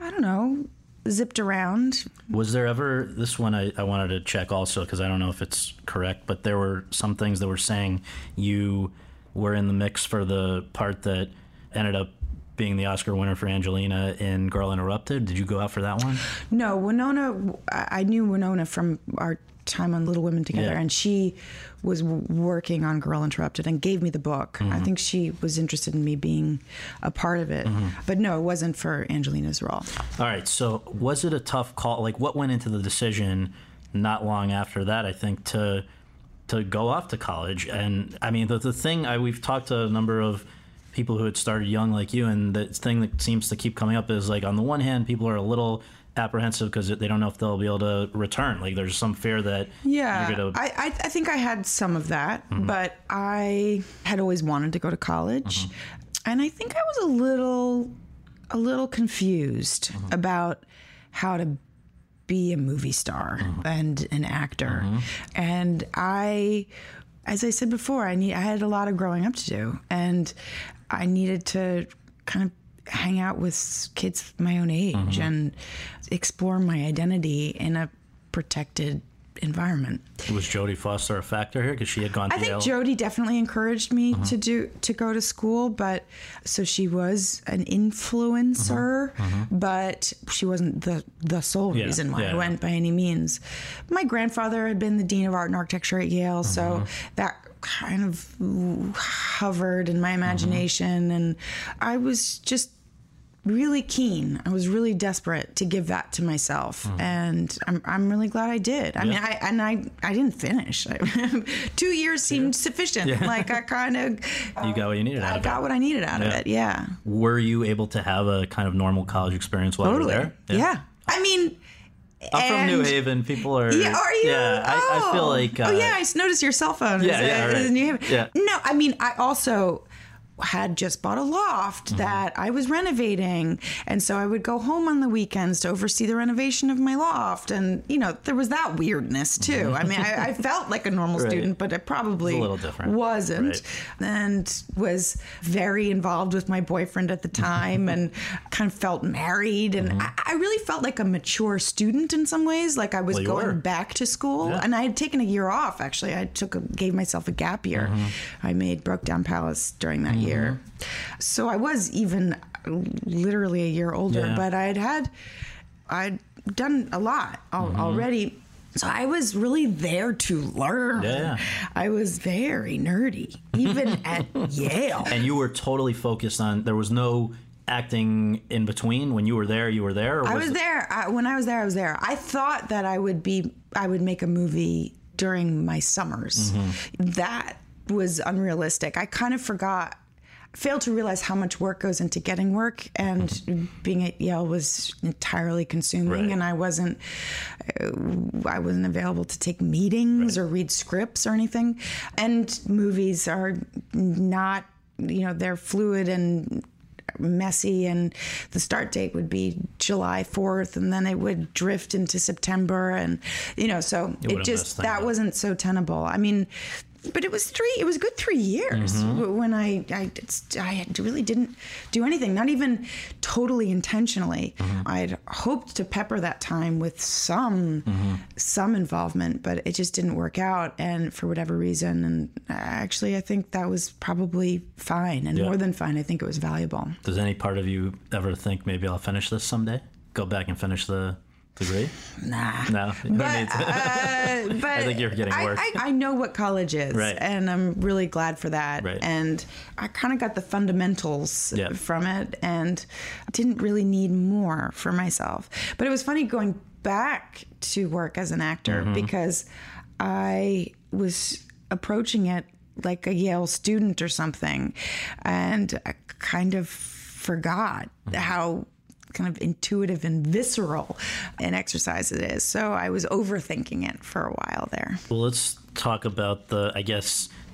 I don't know, zipped around. Was there ever, this one I wanted to check also because I don't know if it's correct, but there were some things that were saying you were in the mix for the part that ended up being the Oscar winner for Angelina in Girl Interrupted. Did you go out for that one? No, Winona, I knew Winona from our time on Little Women together, and she was working on Girl Interrupted and gave me the book. Mm-hmm. I think she was interested in me being a part of it. Mm-hmm. But no, it wasn't for Angelina's role. All right, so was it a tough call? Like, what went into the decision not long after that, I think, to go off to college? And, I mean, the thing, we've talked to a number of people who had started young like you, and the thing that seems to keep coming up is, like, on the one hand, people are a little apprehensive because they don't know if they'll be able to return. Like, there's some fear that you're going to... I think I had some of that, mm-hmm. but I had always wanted to go to college. Mm-hmm. And I think I was a little confused mm-hmm. about how to be a movie star mm-hmm. and an actor. Mm-hmm. And as I said before, I had a lot of growing up to do, and I needed to kind of hang out with kids my own age mm-hmm. and explore my identity in a protected environment. Was Jodie Foster a factor here? Because she had gone through Jodie definitely encouraged me mm-hmm. to go to school, but so she was an influencer, mm-hmm. Mm-hmm. but she wasn't the sole reason why I went by any means. My grandfather had been the dean of art and architecture at Yale, mm-hmm. so that kind of hovered in my imagination, mm-hmm. and I was just really keen. I was really desperate to give that to myself, mm-hmm. and I'm really glad I did. I mean, I didn't finish. 2 years seemed sufficient. Yeah. Like I kind of you got what you needed. I got what I needed out of it. Yeah. Were you able to have a kind of normal college experience while you were there? Yeah. I mean. I'm from New Haven. People are... Yeah, are you? Yeah, I feel like... I just noticed your cell phone is in New Haven. Yeah. No, I mean, I also had just bought a loft mm-hmm. that I was renovating, and so I would go home on the weekends to oversee the renovation of my loft, and, you know, there was that weirdness, too. Mm-hmm. I mean, I felt like a normal student, but I probably wasn't, and was very involved with my boyfriend at the time, and kind of felt married, and mm-hmm. I really felt like a mature student in some ways, like I was going back to school, and I had taken a year off, actually. I gave myself a gap year. Mm-hmm. I made Broke Down Palace during that year. Mm-hmm. So I was even literally a year older, but I'd done a lot mm-hmm. already. So I was really there to learn. Yeah. I was very nerdy, even at Yale. And you were totally focused on, there was no acting in between. When you were there? Or I was there. When I was there, I was there. I thought that I would make a movie during my summers. Mm-hmm. That was unrealistic. I kind of forgot. Failed to realize how much work goes into getting work, and being at Yale was entirely consuming, and I wasn't available to take meetings or read scripts or anything. And movies are not, you know, they're fluid and messy, and the start date would be July 4th, and then it would drift into September, and, you know, so it wasn't so tenable. I mean... But it was a good 3 years mm-hmm. when I really didn't do anything, not even totally intentionally. Mm-hmm. I'd hoped to pepper that time with some involvement, but it just didn't work out, and for whatever reason. And actually, I think that was probably fine, and more than fine. I think it was valuable. Does any part of you ever think maybe I'll finish this someday? Go back and finish the... degree? Nah. No, you don't need to. But I think you're getting worse. I know what college is, and I'm really glad for that. Right. And I kind of got the fundamentals from it, and didn't really need more for myself. But it was funny going back to work as an actor mm-hmm. because I was approaching it like a Yale student or something, and I kind of forgot mm-hmm. how kind of intuitive and visceral an exercise it is. So I was overthinking it for a while there. Well, let's talk about the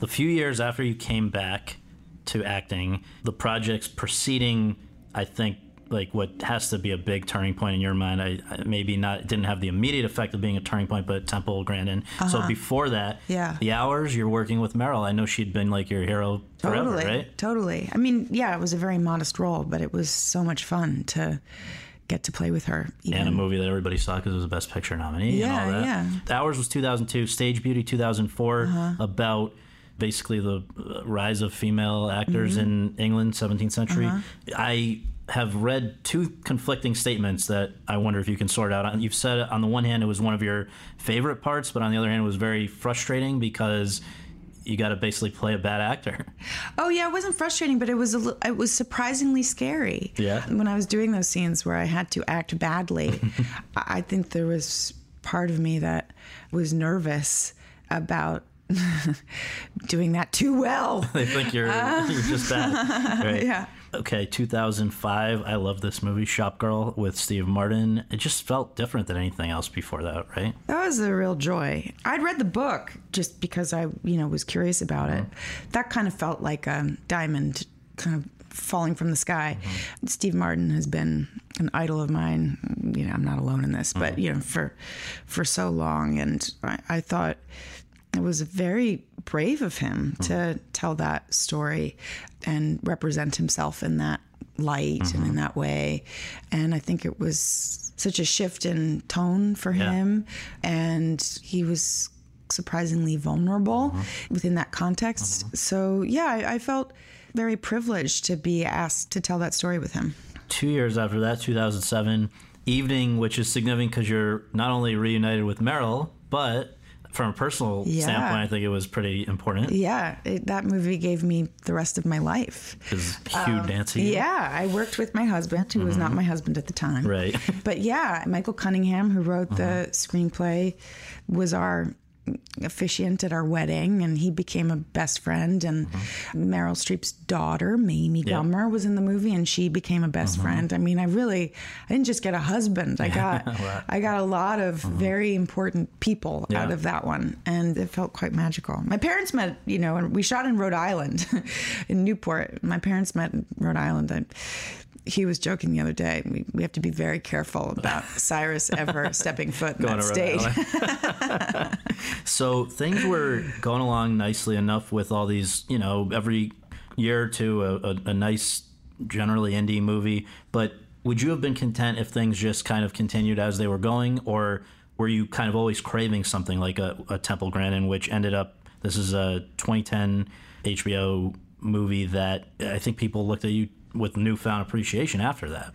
few years after you came back to acting, the projects preceding, I think, like what has to be a big turning point in your mind. I maybe not didn't have the immediate effect of being a turning point, but Temple Grandin. Uh-huh. So before that, yeah. The Hours, you're working with Meryl. I know she'd been like your hero forever, right? Totally. I mean, yeah, it was a very modest role, but it was so much fun to get to play with her. Even. And a movie that everybody saw because it was a Best Picture nominee and all that. Yeah. The Hours was 2002, Stage Beauty 2004, about basically the rise of female actors in England, 17th century. I have read two conflicting statements that I wonder if you can sort out. You've said on the one hand it was one of your favorite parts, but on the other hand it was very frustrating because you got to basically play a bad actor. Oh yeah, it wasn't frustrating, but it was surprisingly scary. Yeah. When I was doing those scenes where I had to act badly, I think there was part of me that was nervous about doing that too well. They think you're just bad. Right. Yeah. Okay, 2005, I love this movie, Shopgirl with Steve Martin. It just felt different than anything else before that, right? That was a real joy. I'd read the book just because I, was curious about it. That kind of felt like a diamond kind of falling from the sky. Steve Martin has been an idol of mine. I'm not alone in this, but, for so long. And I thought it was very brave of him to tell that story and represent himself in that light and in that way. And I think it was such a shift in tone for him. And he was surprisingly vulnerable within that context. So, I felt very privileged to be asked to tell that story with him. 2 years after that, 2007, Evening, which is significant because you're not only reunited with Meryl, but from a personal standpoint, I think it was pretty important. Yeah, that movie gave me the rest of my life. Because Hugh Dancy. Yeah, I worked with my husband, who was not my husband at the time. Right. But yeah, Michael Cunningham, who wrote the screenplay, was our officiant at our wedding, and he became a best friend. And Meryl Streep's daughter, Mamie Gummer, was in the movie, and she became a best friend. I mean, I didn't just get a husband. I got a lot of very important people out of that one, and it felt quite magical. My parents met, and we shot in Rhode Island, in Newport. My parents met in Rhode Island. He was joking the other day. We have to be very careful about Cyrus ever stepping foot in that state. So things were going along nicely enough with all these, every year or two, a nice, generally indie movie. But would you have been content if things just kind of continued as they were going? Or were you kind of always craving something like a Temple Grandin, which ended up, this is a 2010 HBO movie that I think people looked at you with newfound appreciation after that.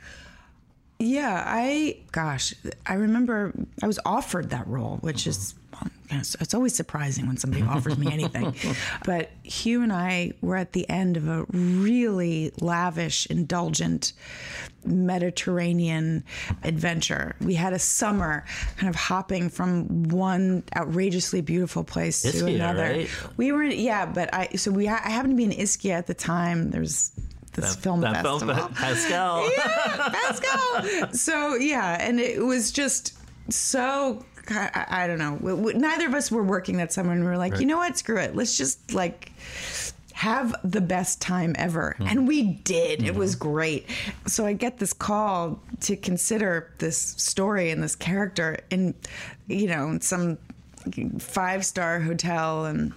Yeah, I remember I was offered that role, which is, it's always surprising when somebody offers me anything. But Hugh and I were at the end of a really lavish, indulgent Mediterranean adventure. We had a summer kind of hopping from one outrageously beautiful place to another. Right? We were, I happened to be in Ischia at the time. There's That festival. Pascal. Yeah, Pascal. So, and it was just so, I don't know. Neither of us were working that summer, and we were like, you know what, screw it. Let's just, have the best time ever. And we did. It was great. So I get this call to consider this story and this character in, some 5-star hotel and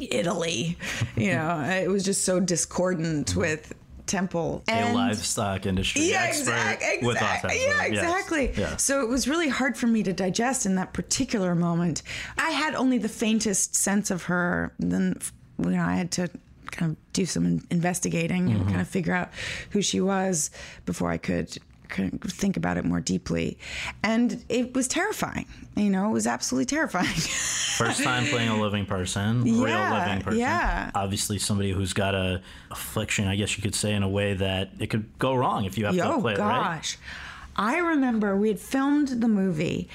Italy, it was just so discordant with Temple and a livestock industry expert with autism. Yeah. So it was really hard for me to digest in that particular moment. I had only the faintest sense of her. Then I had to kind of do some investigating and kind of figure out who she was before I could think about it more deeply. And it was terrifying. It was absolutely terrifying. First time playing a living person, real living person. Yeah. Obviously somebody who's got a affliction, I guess you could say, in a way that it could go wrong if you have to play it, right? Oh, gosh. I remember we had filmed the movie,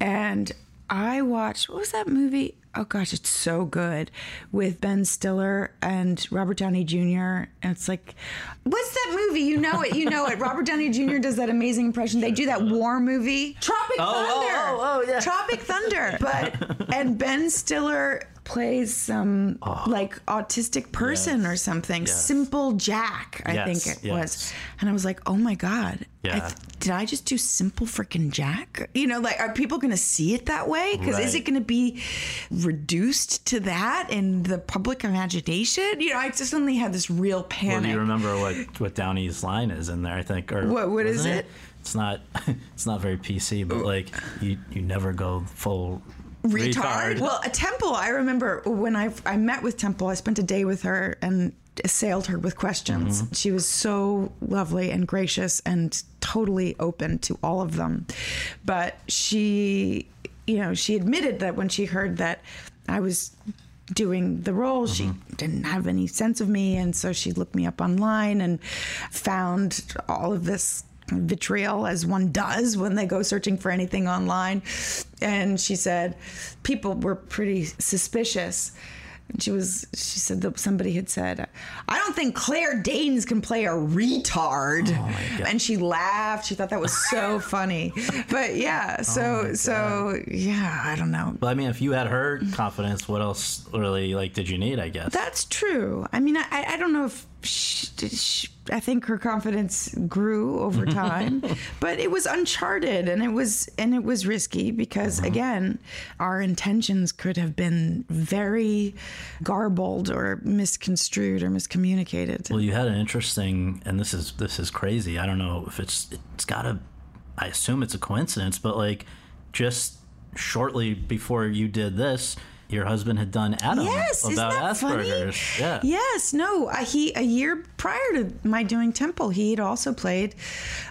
and I watched, what was that movie? Oh, gosh, it's so good, with Ben Stiller and Robert Downey Jr. And it's like, what's that movie? You know it. Robert Downey Jr. does that amazing impression. They do that war movie. Tropic Thunder. Tropic Thunder. But Ben Stiller plays some like autistic person or something. Simple Jack, I think it was. And I was like, oh my God, did I just do Simple freaking Jack? You know, like, are people going to see it that way? Because is it going to be reduced to that in the public imagination? You know, I just suddenly had this real panic. Well, you remember what Downey's line is in there, I think. Or what is it? It's not very PC, but like you never go full retard. Well, Temple, I remember when I met with Temple, I spent a day with her and assailed her with questions. Mm-hmm. She was so lovely and gracious and totally open to all of them. But she, you know, she admitted that when she heard that I was doing the role, she didn't have any sense of me. And so she looked me up online and found all of this vitriol, as one does when they go searching for anything online. And she said people were pretty suspicious. And she said that somebody had said, I don't think Claire Danes can play a retard. Oh my God. And she laughed. She thought that was so funny. But yeah, so I don't know. Well, I mean, if you had her confidence, what else really like did you need, I guess? That's true. I mean, I don't know if I think her confidence grew over time, but it was uncharted and it was risky because again, our intentions could have been very garbled or misconstrued or miscommunicated. Well, you had an interesting, and this is crazy. I don't know if it's gotta, I assume it's a coincidence, but like just shortly before you did this, your husband had done Adam about Asperger's. Funny? Yeah. Yes. No. He a year prior to my doing Temple, he had also played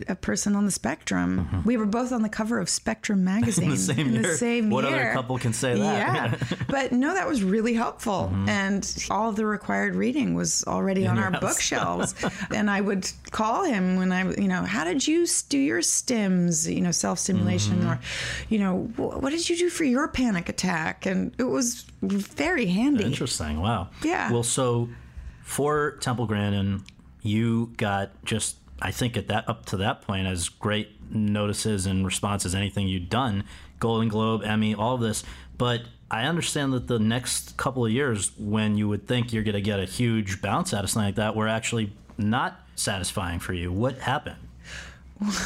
a person on the spectrum. Mm-hmm. We were both on the cover of Spectrum magazine in the same year. What other couple can say that? Yeah. But no, that was really helpful, and all of the required reading was already on our bookshelves. And I would call him when I, you know, how did you do your stims? You know, self-stimulation, or, you know, what did you do for your panic attack? And it was very handy. Interesting. Wow. Yeah. Well, so for Temple Grandin, you got just, I think at that, up to that point, as great notices and responses, anything you'd done, Golden Globe, Emmy, all of this. But I understand that the next couple of years, when you would think you're going to get a huge bounce out of something like that, were actually not satisfying for you. What happened?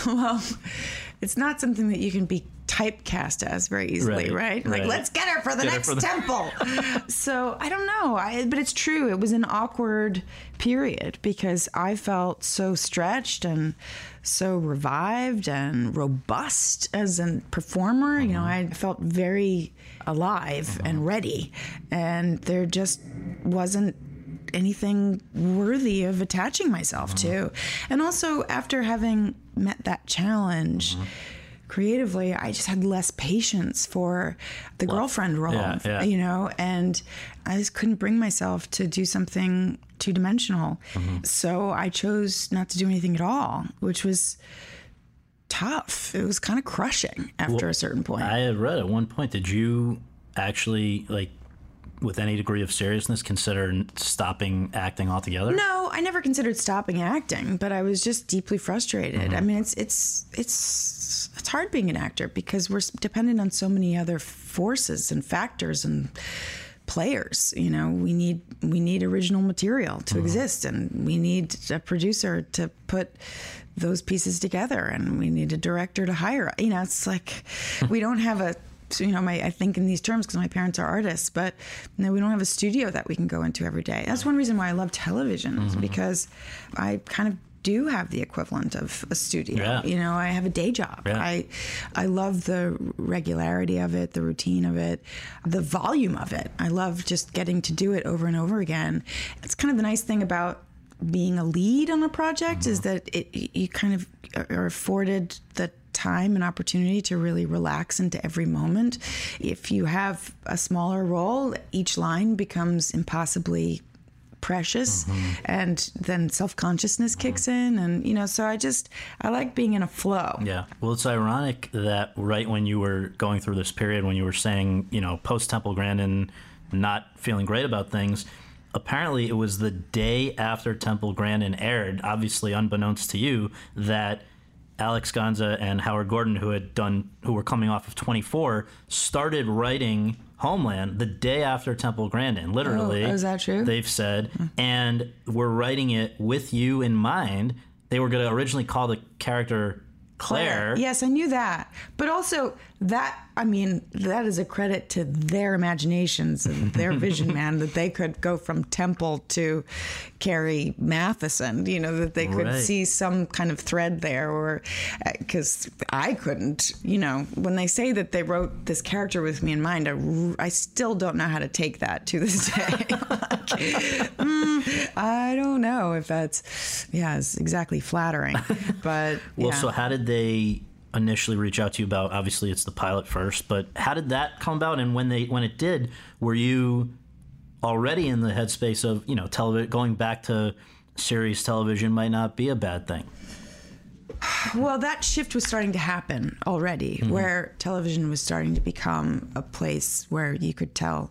Well, it's not something that you can be typecast as very easily, right? Like, let's get her for the next Temple. So I don't know, but it's true. It was an awkward period because I felt so stretched and so revived and robust as a performer. You know, I felt very alive and ready, and there just wasn't anything worthy of attaching myself to. And also, after having met that challenge creatively, I just had less patience for the girlfriend role, you know, and I just couldn't bring myself to do something two-dimensional. So I chose not to do anything at all, which was tough. It was kind of crushing after a certain point. I had read at one point, did you actually, like, with any degree of seriousness, consider stopping acting altogether? No, I never considered stopping acting, but I was just deeply frustrated. I mean, it's hard being an actor because we're dependent on so many other forces and factors and players. You know, we need original material to exist, and we need a producer to put those pieces together, and we need a director to hire. You know, it's like we don't have a, so, you know, I think in these terms because my parents are artists, but you know, we don't have a studio that we can go into every day. That's one reason why I love television, is because I kind of do have the equivalent of a studio. Yeah. You know, I have a day job. Yeah. I love the regularity of it, the routine of it, the volume of it. I love just getting to do it over and over again. It's kind of the nice thing about being a lead on a project is that you kind of are afforded the time and opportunity to really relax into every moment. If you have a smaller role, each line becomes impossibly precious, and then self-consciousness kicks in, and you know, so I like being in a flow. Yeah. Well, it's ironic that right when you were going through this period, when you were saying, you know, post-Temple Grandin, not feeling great about things, apparently it was the day after Temple Grandin aired, obviously unbeknownst to you, that Alex Gonza and Howard Gordon, who were coming off of 24, started writing Homeland the day after Temple Grandin. Literally, oh, is that true? They've said, and were writing it with you in mind. They were going to originally call the character Claire. Yes, I knew that. But also that is a credit to their imaginations and their vision, man, that they could go from Temple to Carrie Mathison, that they could see some kind of thread there, or because I couldn't, when they say that they wrote this character with me in mind, I still don't know how to take that to this day. I don't know if that's, it's exactly flattering. But so how did they initially reach out to you about, obviously it's the pilot first, but how did that come about? And when it did, were you already in the headspace of, television, going back to series television might not be a bad thing? Well, that shift was starting to happen already, where television was starting to become a place where you could tell,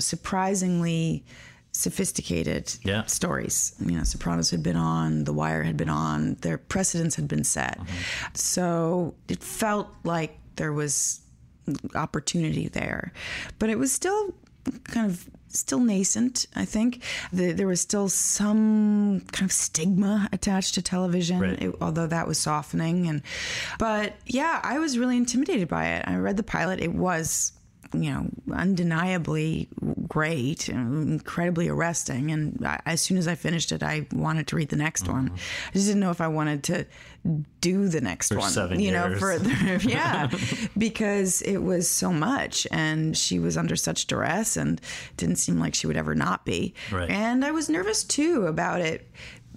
surprisingly sophisticated stories. Sopranos had been on, The Wire had been on, their precedents had been set. So it felt like there was opportunity there. But it was still kind of still nascent, I think. There was still some kind of stigma attached to television, although that was softening. But I was really intimidated by it. I read the pilot. It was undeniably great, incredibly arresting. And as soon as I finished it, I wanted to read the next one. I just didn't know if I wanted to do the next one. 7 years. Because it was so much, and she was under such duress, and didn't seem like she would ever not be. Right. And I was nervous too about it,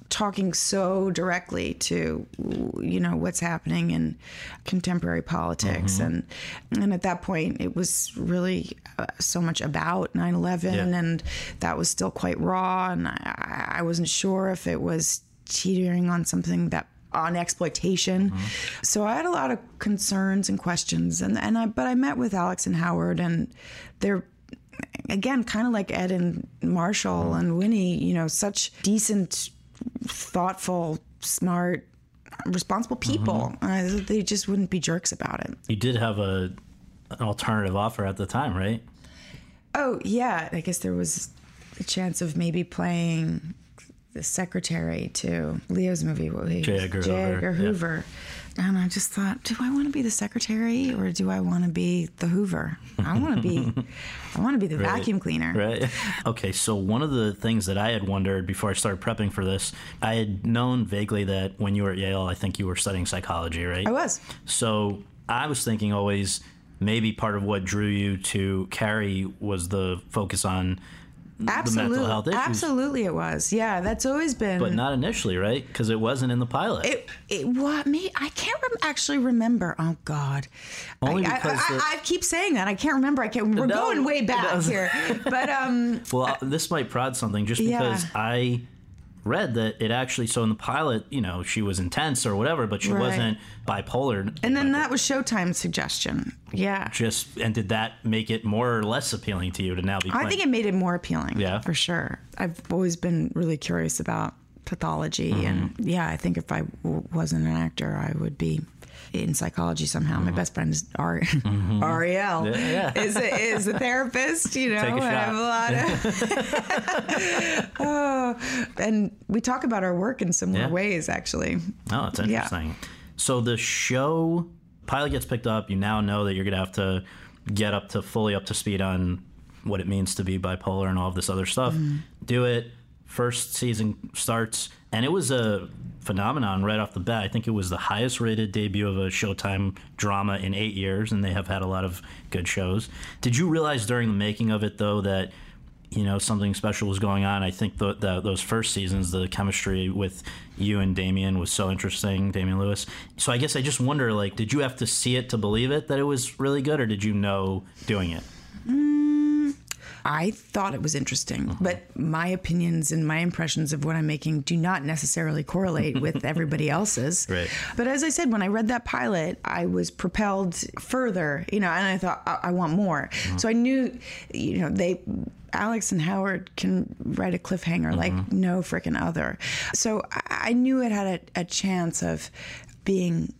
talking so directly to, what's happening in contemporary politics. And at that point, it was really so much about 9/11, and that was still quite raw. And I wasn't sure if it was teetering on something on exploitation. So I had a lot of concerns and questions. But I met with Alex and Howard, and they're, again, kind of like Ed and Marshall and Winnie, such decent, thoughtful, smart, responsible people. They just wouldn't be jerks about it. You did have an alternative offer at the time, right? Oh, yeah. I guess there was a chance of maybe playing the secretary to Leo's movie. J. Edgar Hoover. Yeah. And I just thought, do I want to be the secretary, or do I want to be the Hoover? I want to be the vacuum cleaner. Right. Okay. So one of the things that I had wondered before I started prepping for this, I had known vaguely that when you were at Yale, I think you were studying psychology, right? I was. So I was thinking always maybe part of what drew you to Carrie was the focus on the mental health issues. Absolutely, it was. Yeah, that's always been. But not initially, right? Because it wasn't in the pilot. I can't actually remember. Oh God. Only because I keep saying that I can't remember. We're going way back here. But well, this might prod something, just because I read that it actually. So in the pilot, she was intense or whatever, but she wasn't bipolar. And then that was Showtime's suggestion. Yeah. And did that make it more or less appealing to you to now be playing? I think it made it more appealing. Yeah, for sure. I've always been really curious about pathology, and I think if I wasn't an actor, I would be in psychology somehow. My best friend is Ariel is a therapist, and I have a lot of and we talk about our work in similar ways, actually. Oh, it's interesting. So the show pilot gets picked up. You now know that you're gonna have to get fully up to speed on what it means to be bipolar and all of this other stuff. Do it. First season starts, and it was a phenomenon right off the bat. I think it was the highest rated debut of a Showtime drama in 8 years, and they have had a lot of good shows. Did you realize during the making of it, though, that something special was going on? I think those first seasons, the chemistry with you and Damien was so interesting, Damien Lewis. So I guess I just wonder, like, did you have to see it to believe it, that it was really good, or did you know doing it? I thought it was interesting, but my opinions and my impressions of what I'm making do not necessarily correlate with everybody else's. Right. But as I said, when I read that pilot, I was propelled further, and I thought, I want more. So I knew, Alex and Howard can write a cliffhanger like no frickin' other. So I knew it had a chance of being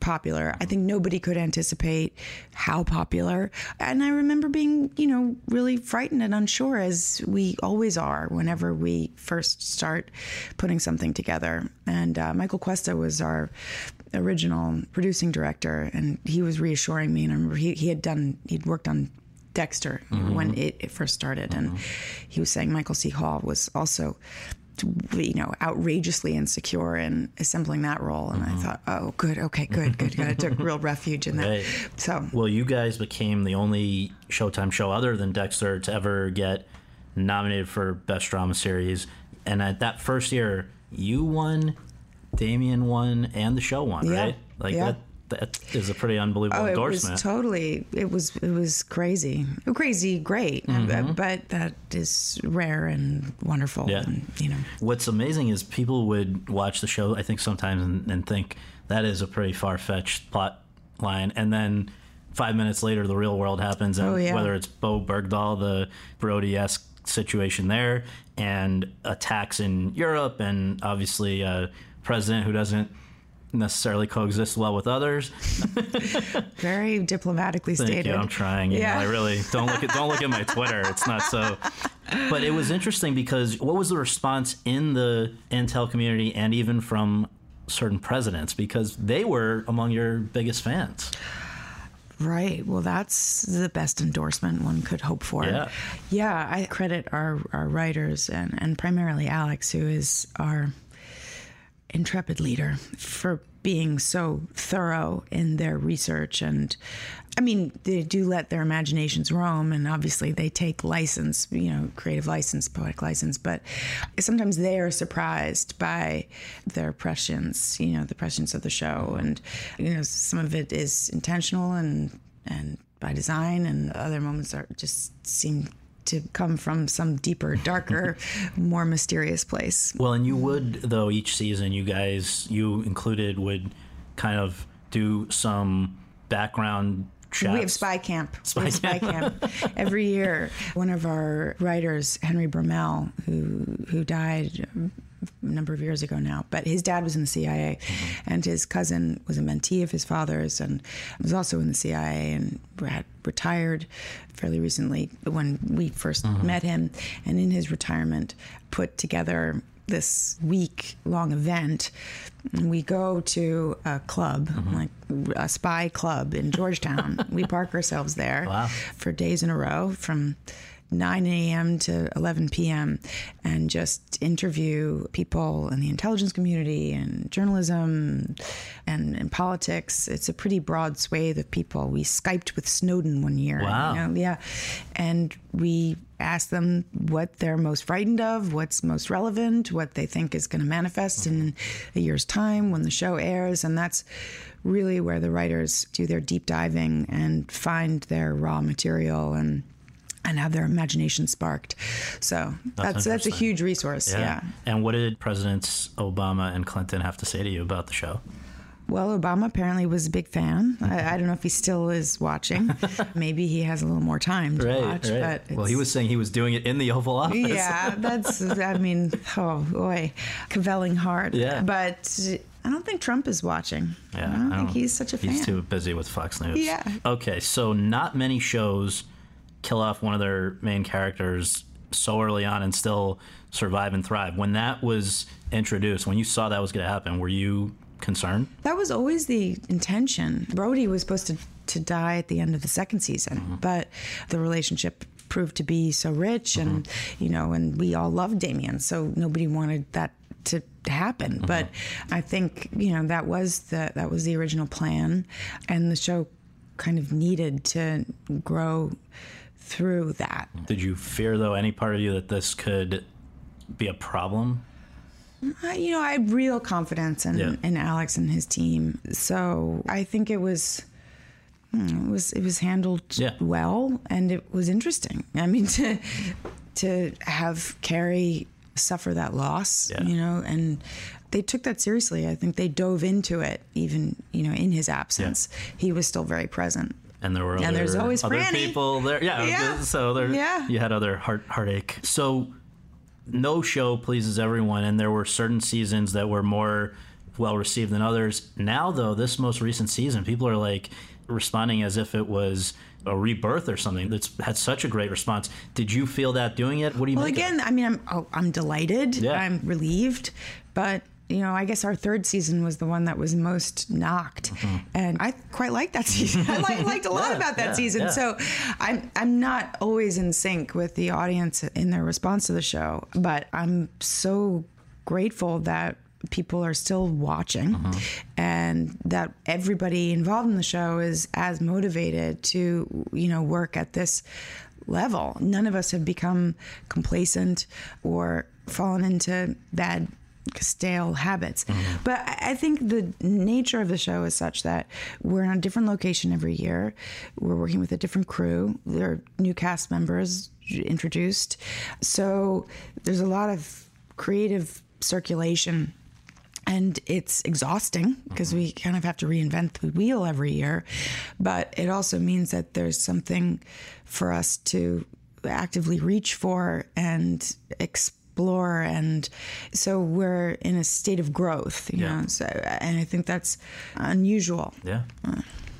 popular. I think nobody could anticipate how popular. And I remember being, you know, really frightened and unsure, as we always are whenever we first start putting something together. And Michael Cuesta was our original producing director, and he was reassuring me. And I remember he'd worked on Dexter when it first started. And he was saying Michael C. Hall was also, you know, outrageously insecure in assembling that role. And I thought, oh, good. Okay, good. I took real refuge in that. Right. So, well, you guys became the only Showtime show other than Dexter to ever get nominated for Best Drama Series. And at that first year, you won, Damien won, and the show won, right? Like that is a pretty unbelievable endorsement. It was crazy, great. But that is rare and wonderful. Yeah. And, you know, what's amazing is people would watch the show, I think, sometimes and think that is a pretty far-fetched plot line, and then 5 minutes later the real world happens. And whether it's Bo Bergdahl, the Brody-esque situation there, and attacks in Europe, and obviously a president who doesn't necessarily coexist well with others. Very diplomatically stated. Thank you. I'm trying. You know, I really don't look at my Twitter. It's not so. But it was interesting because what was the response in the intel community and even from certain presidents, because they were among your biggest fans. Right. Well, that's the best endorsement one could hope for. Yeah. I credit our writers and primarily Alex, who is our intrepid leader, for being so thorough in their research. And I mean, they do let their imaginations roam, and obviously they take license, you know, creative license, poetic license, but sometimes they are surprised by their prescience, you know, the prescience of the show. And, you know, some of it is intentional and by design, and other moments are just seem to come from some deeper, darker, more mysterious place. Well, and you would, though, each season, you guys, you included, would kind of do some background chats. We have Spy Camp. Spy Camp. Every year. One of our writers, Henry Brumell, who died a number of years ago now, but his dad was in the CIA, and his cousin was a mentee of his father's and was also in the CIA and had retired fairly recently when we first met him. And in his retirement, put together this week-long event. We go to a club, like a spy club in Georgetown. We park ourselves there for days in a row from 9 a.m. to 11 p.m. and just interview people in the intelligence community and journalism and in politics. It's a pretty broad swathe of people. We Skyped with Snowden one year. You know, and we ask them what they're most frightened of, what's most relevant, what they think is going to manifest in a year's time when the show airs. And that's really where the writers do their deep diving and find their raw material and have their imagination sparked. So that's a huge resource. Yeah. And what did Presidents Obama and Clinton have to say to you about the show? Well, Obama apparently was a big fan. I don't know if he still is watching. Maybe he has a little more time to watch. But well, he was saying he was doing it in the Oval Office. I mean, oh boy, cavelling hard. Yeah. But I don't think Trump is watching. Yeah, I don't think he's such a fan. He's too busy with Fox News. Yeah. Okay, so not many shows kill off one of their main characters so early on and still survive and thrive. When that was introduced, when you saw that was going to happen, were you concerned? That was always the intention. Brody was supposed to die at the end of the second season, but the relationship proved to be so rich, and you know, and we all loved Damien, so nobody wanted that to happen. But I think, you know, that was the original plan, and the show kind of needed to grow through that. Did you fear, though, any part of you that this could be a problem? You know, I have real confidence in Alex and his team. So I think it was handled well, and it was interesting. I mean, to have Carrie suffer that loss, you know, and they took that seriously. I think they dove into it, even, you know, in his absence. Yeah. He was still very present. And there were other people there. You had other heartache. So no show pleases everyone, and there were certain seasons that were more well-received than others. Now, though, this most recent season, people are like responding as if it was a rebirth or something. That's had such a great response. Did you feel that doing it? What do you make of it? I mean, I'm delighted. Yeah. I'm relieved. But, you know, I guess our third season was the one that was most knocked. Mm-hmm. And I quite liked that season. I liked a lot about that season. Yeah. So I'm not always in sync with the audience in their response to the show. But I'm so grateful that people are still watching and that everybody involved in the show is as motivated to, you know, work at this level. None of us have become complacent or fallen into bad, stale habits. Mm-hmm. But I think the nature of the show is such that we're in a different location every year. We're working with a different crew. There are new cast members introduced. So there's a lot of creative circulation. And it's exhausting because we kind of have to reinvent the wheel every year. But it also means that there's something for us to actively reach for and explore. And so we're in a state of growth, you know. So, and I think that's unusual. Yeah.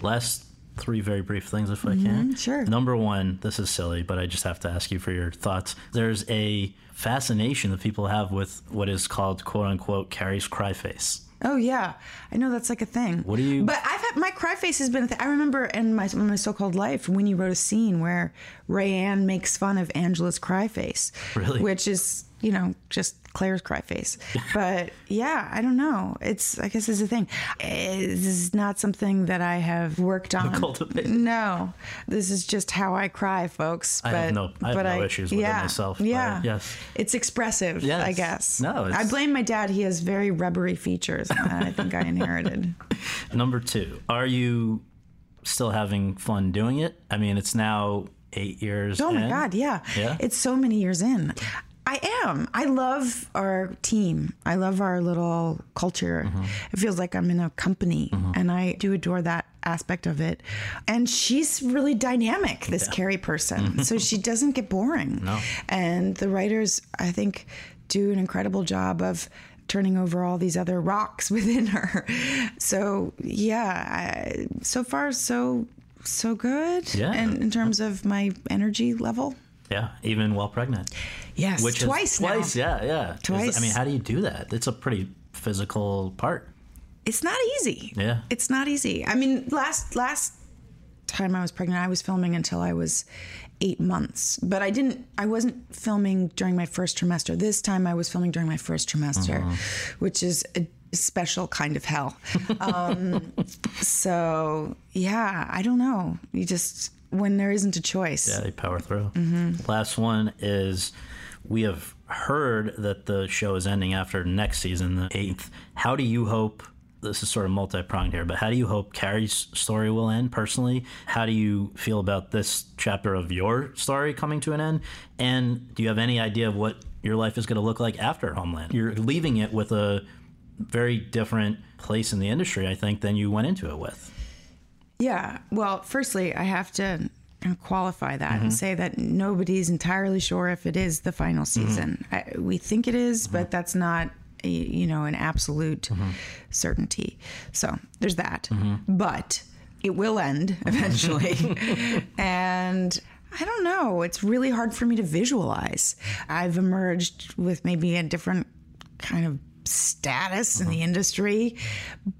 Last three very brief things, if I can. Sure. Number one, this is silly, but I just have to ask you for your thoughts. There's a fascination that people have with what is called, quote unquote, Carrie's cry face. Oh, yeah. I know that's like a thing. What do you... But I've had... My cry face has been a thing. I remember in my So-Called Life, Winnie wrote a scene where Rayanne makes fun of Angela's cry face. Really? Which is, you know, just Claire's cry face. But, yeah, I don't know. I guess it's a thing. This is not something that I have worked on. Cultivated. No. This is just how I cry, folks. I have no issues with it myself. Yeah. Yes. It's expressive, yes. I guess. No. I blame my dad. He has very rubbery features. I think I inherited. Number two, are you still having fun doing it? I mean, it's now 8 years in. Oh, my God, yeah. It's so many years in. I am. I love our team. I love our little culture. Mm-hmm. It feels like I'm in a company, and I do adore that aspect of it. And she's really dynamic, this Carrie person. So she doesn't get boring. No. And the writers, I think, do an incredible job of turning over all these other rocks within her. So, yeah, so far, so good in terms of my energy level. Yeah, even while pregnant. Yes, which twice now. Yeah. Twice. I mean, how do you do that? It's a pretty physical part. It's not easy. Yeah. It's not easy. I mean, last time I was pregnant, I was filming until I was 8 months. But I wasn't filming during my first trimester. This time I was filming during my first trimester, which is a special kind of hell. So, yeah, I don't know. You just... When there isn't a choice. Yeah, they power through. Mm-hmm. Last one is, we have heard that the show is ending after next season, the 8th. How do you hope, this is sort of multi-pronged here, but how do you hope Carrie's story will end personally? How do you feel about this chapter of your story coming to an end? And do you have any idea of what your life is going to look like after Homeland? You're leaving it with a very different place in the industry, I think, than you went into it with. Yeah. Well, firstly, I have to qualify that and say that nobody's entirely sure if it is the final season. We think it is, but that's not, an absolute certainty. So there's that. But it will end eventually. And I don't know. It's really hard for me to visualize. I've emerged with maybe a different kind of status in the industry,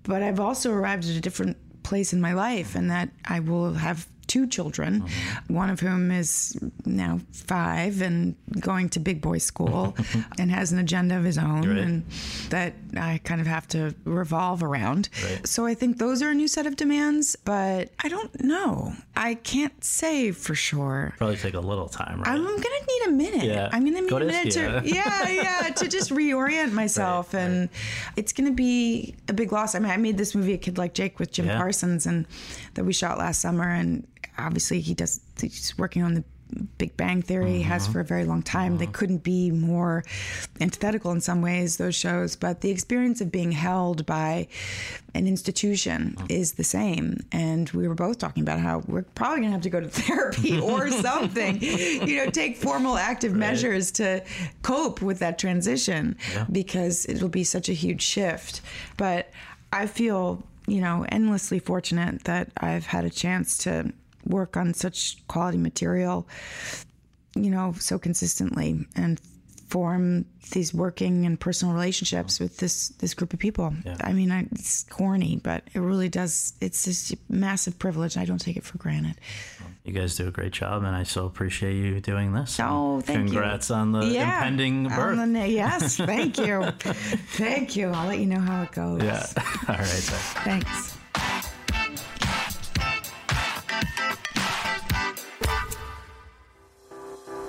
but I've also arrived at a different place in my life, and that I will have 2 children, one of whom is now 5 and going to big boy school and has an agenda of his own, and that I kind of have to revolve around. Right. So I think those are a new set of demands, but I don't know. I can't say for sure. Probably take a little time, right? I'm going to need a minute. Yeah. I'm going to need a minute to just reorient myself. And it's going to be a big loss. I mean, I made this movie, A Kid Like Jake, with Jim Parsons, and that we shot last summer, and obviously he's working on the Big Bang Theory has for a very long time. They couldn't be more antithetical in some ways, those shows, but the experience of being held by an institution is the same. And we were both talking about how we're probably going to have to go to therapy or something, you know, take formal active measures to cope with that transition because it'll be such a huge shift. But I feel, you know, endlessly fortunate that I've had a chance to work on such quality material, you know, so consistently and form these working and personal relationships with this group of people. Yeah. I mean, it's corny, but it really does. It's this massive privilege. I don't take it for granted. You guys do a great job, and I so appreciate you doing this. Oh, thank you. Congrats on the impending birth. Yes, thank you. Thank you. I'll let you know how it goes. Yeah. All right. Thanks.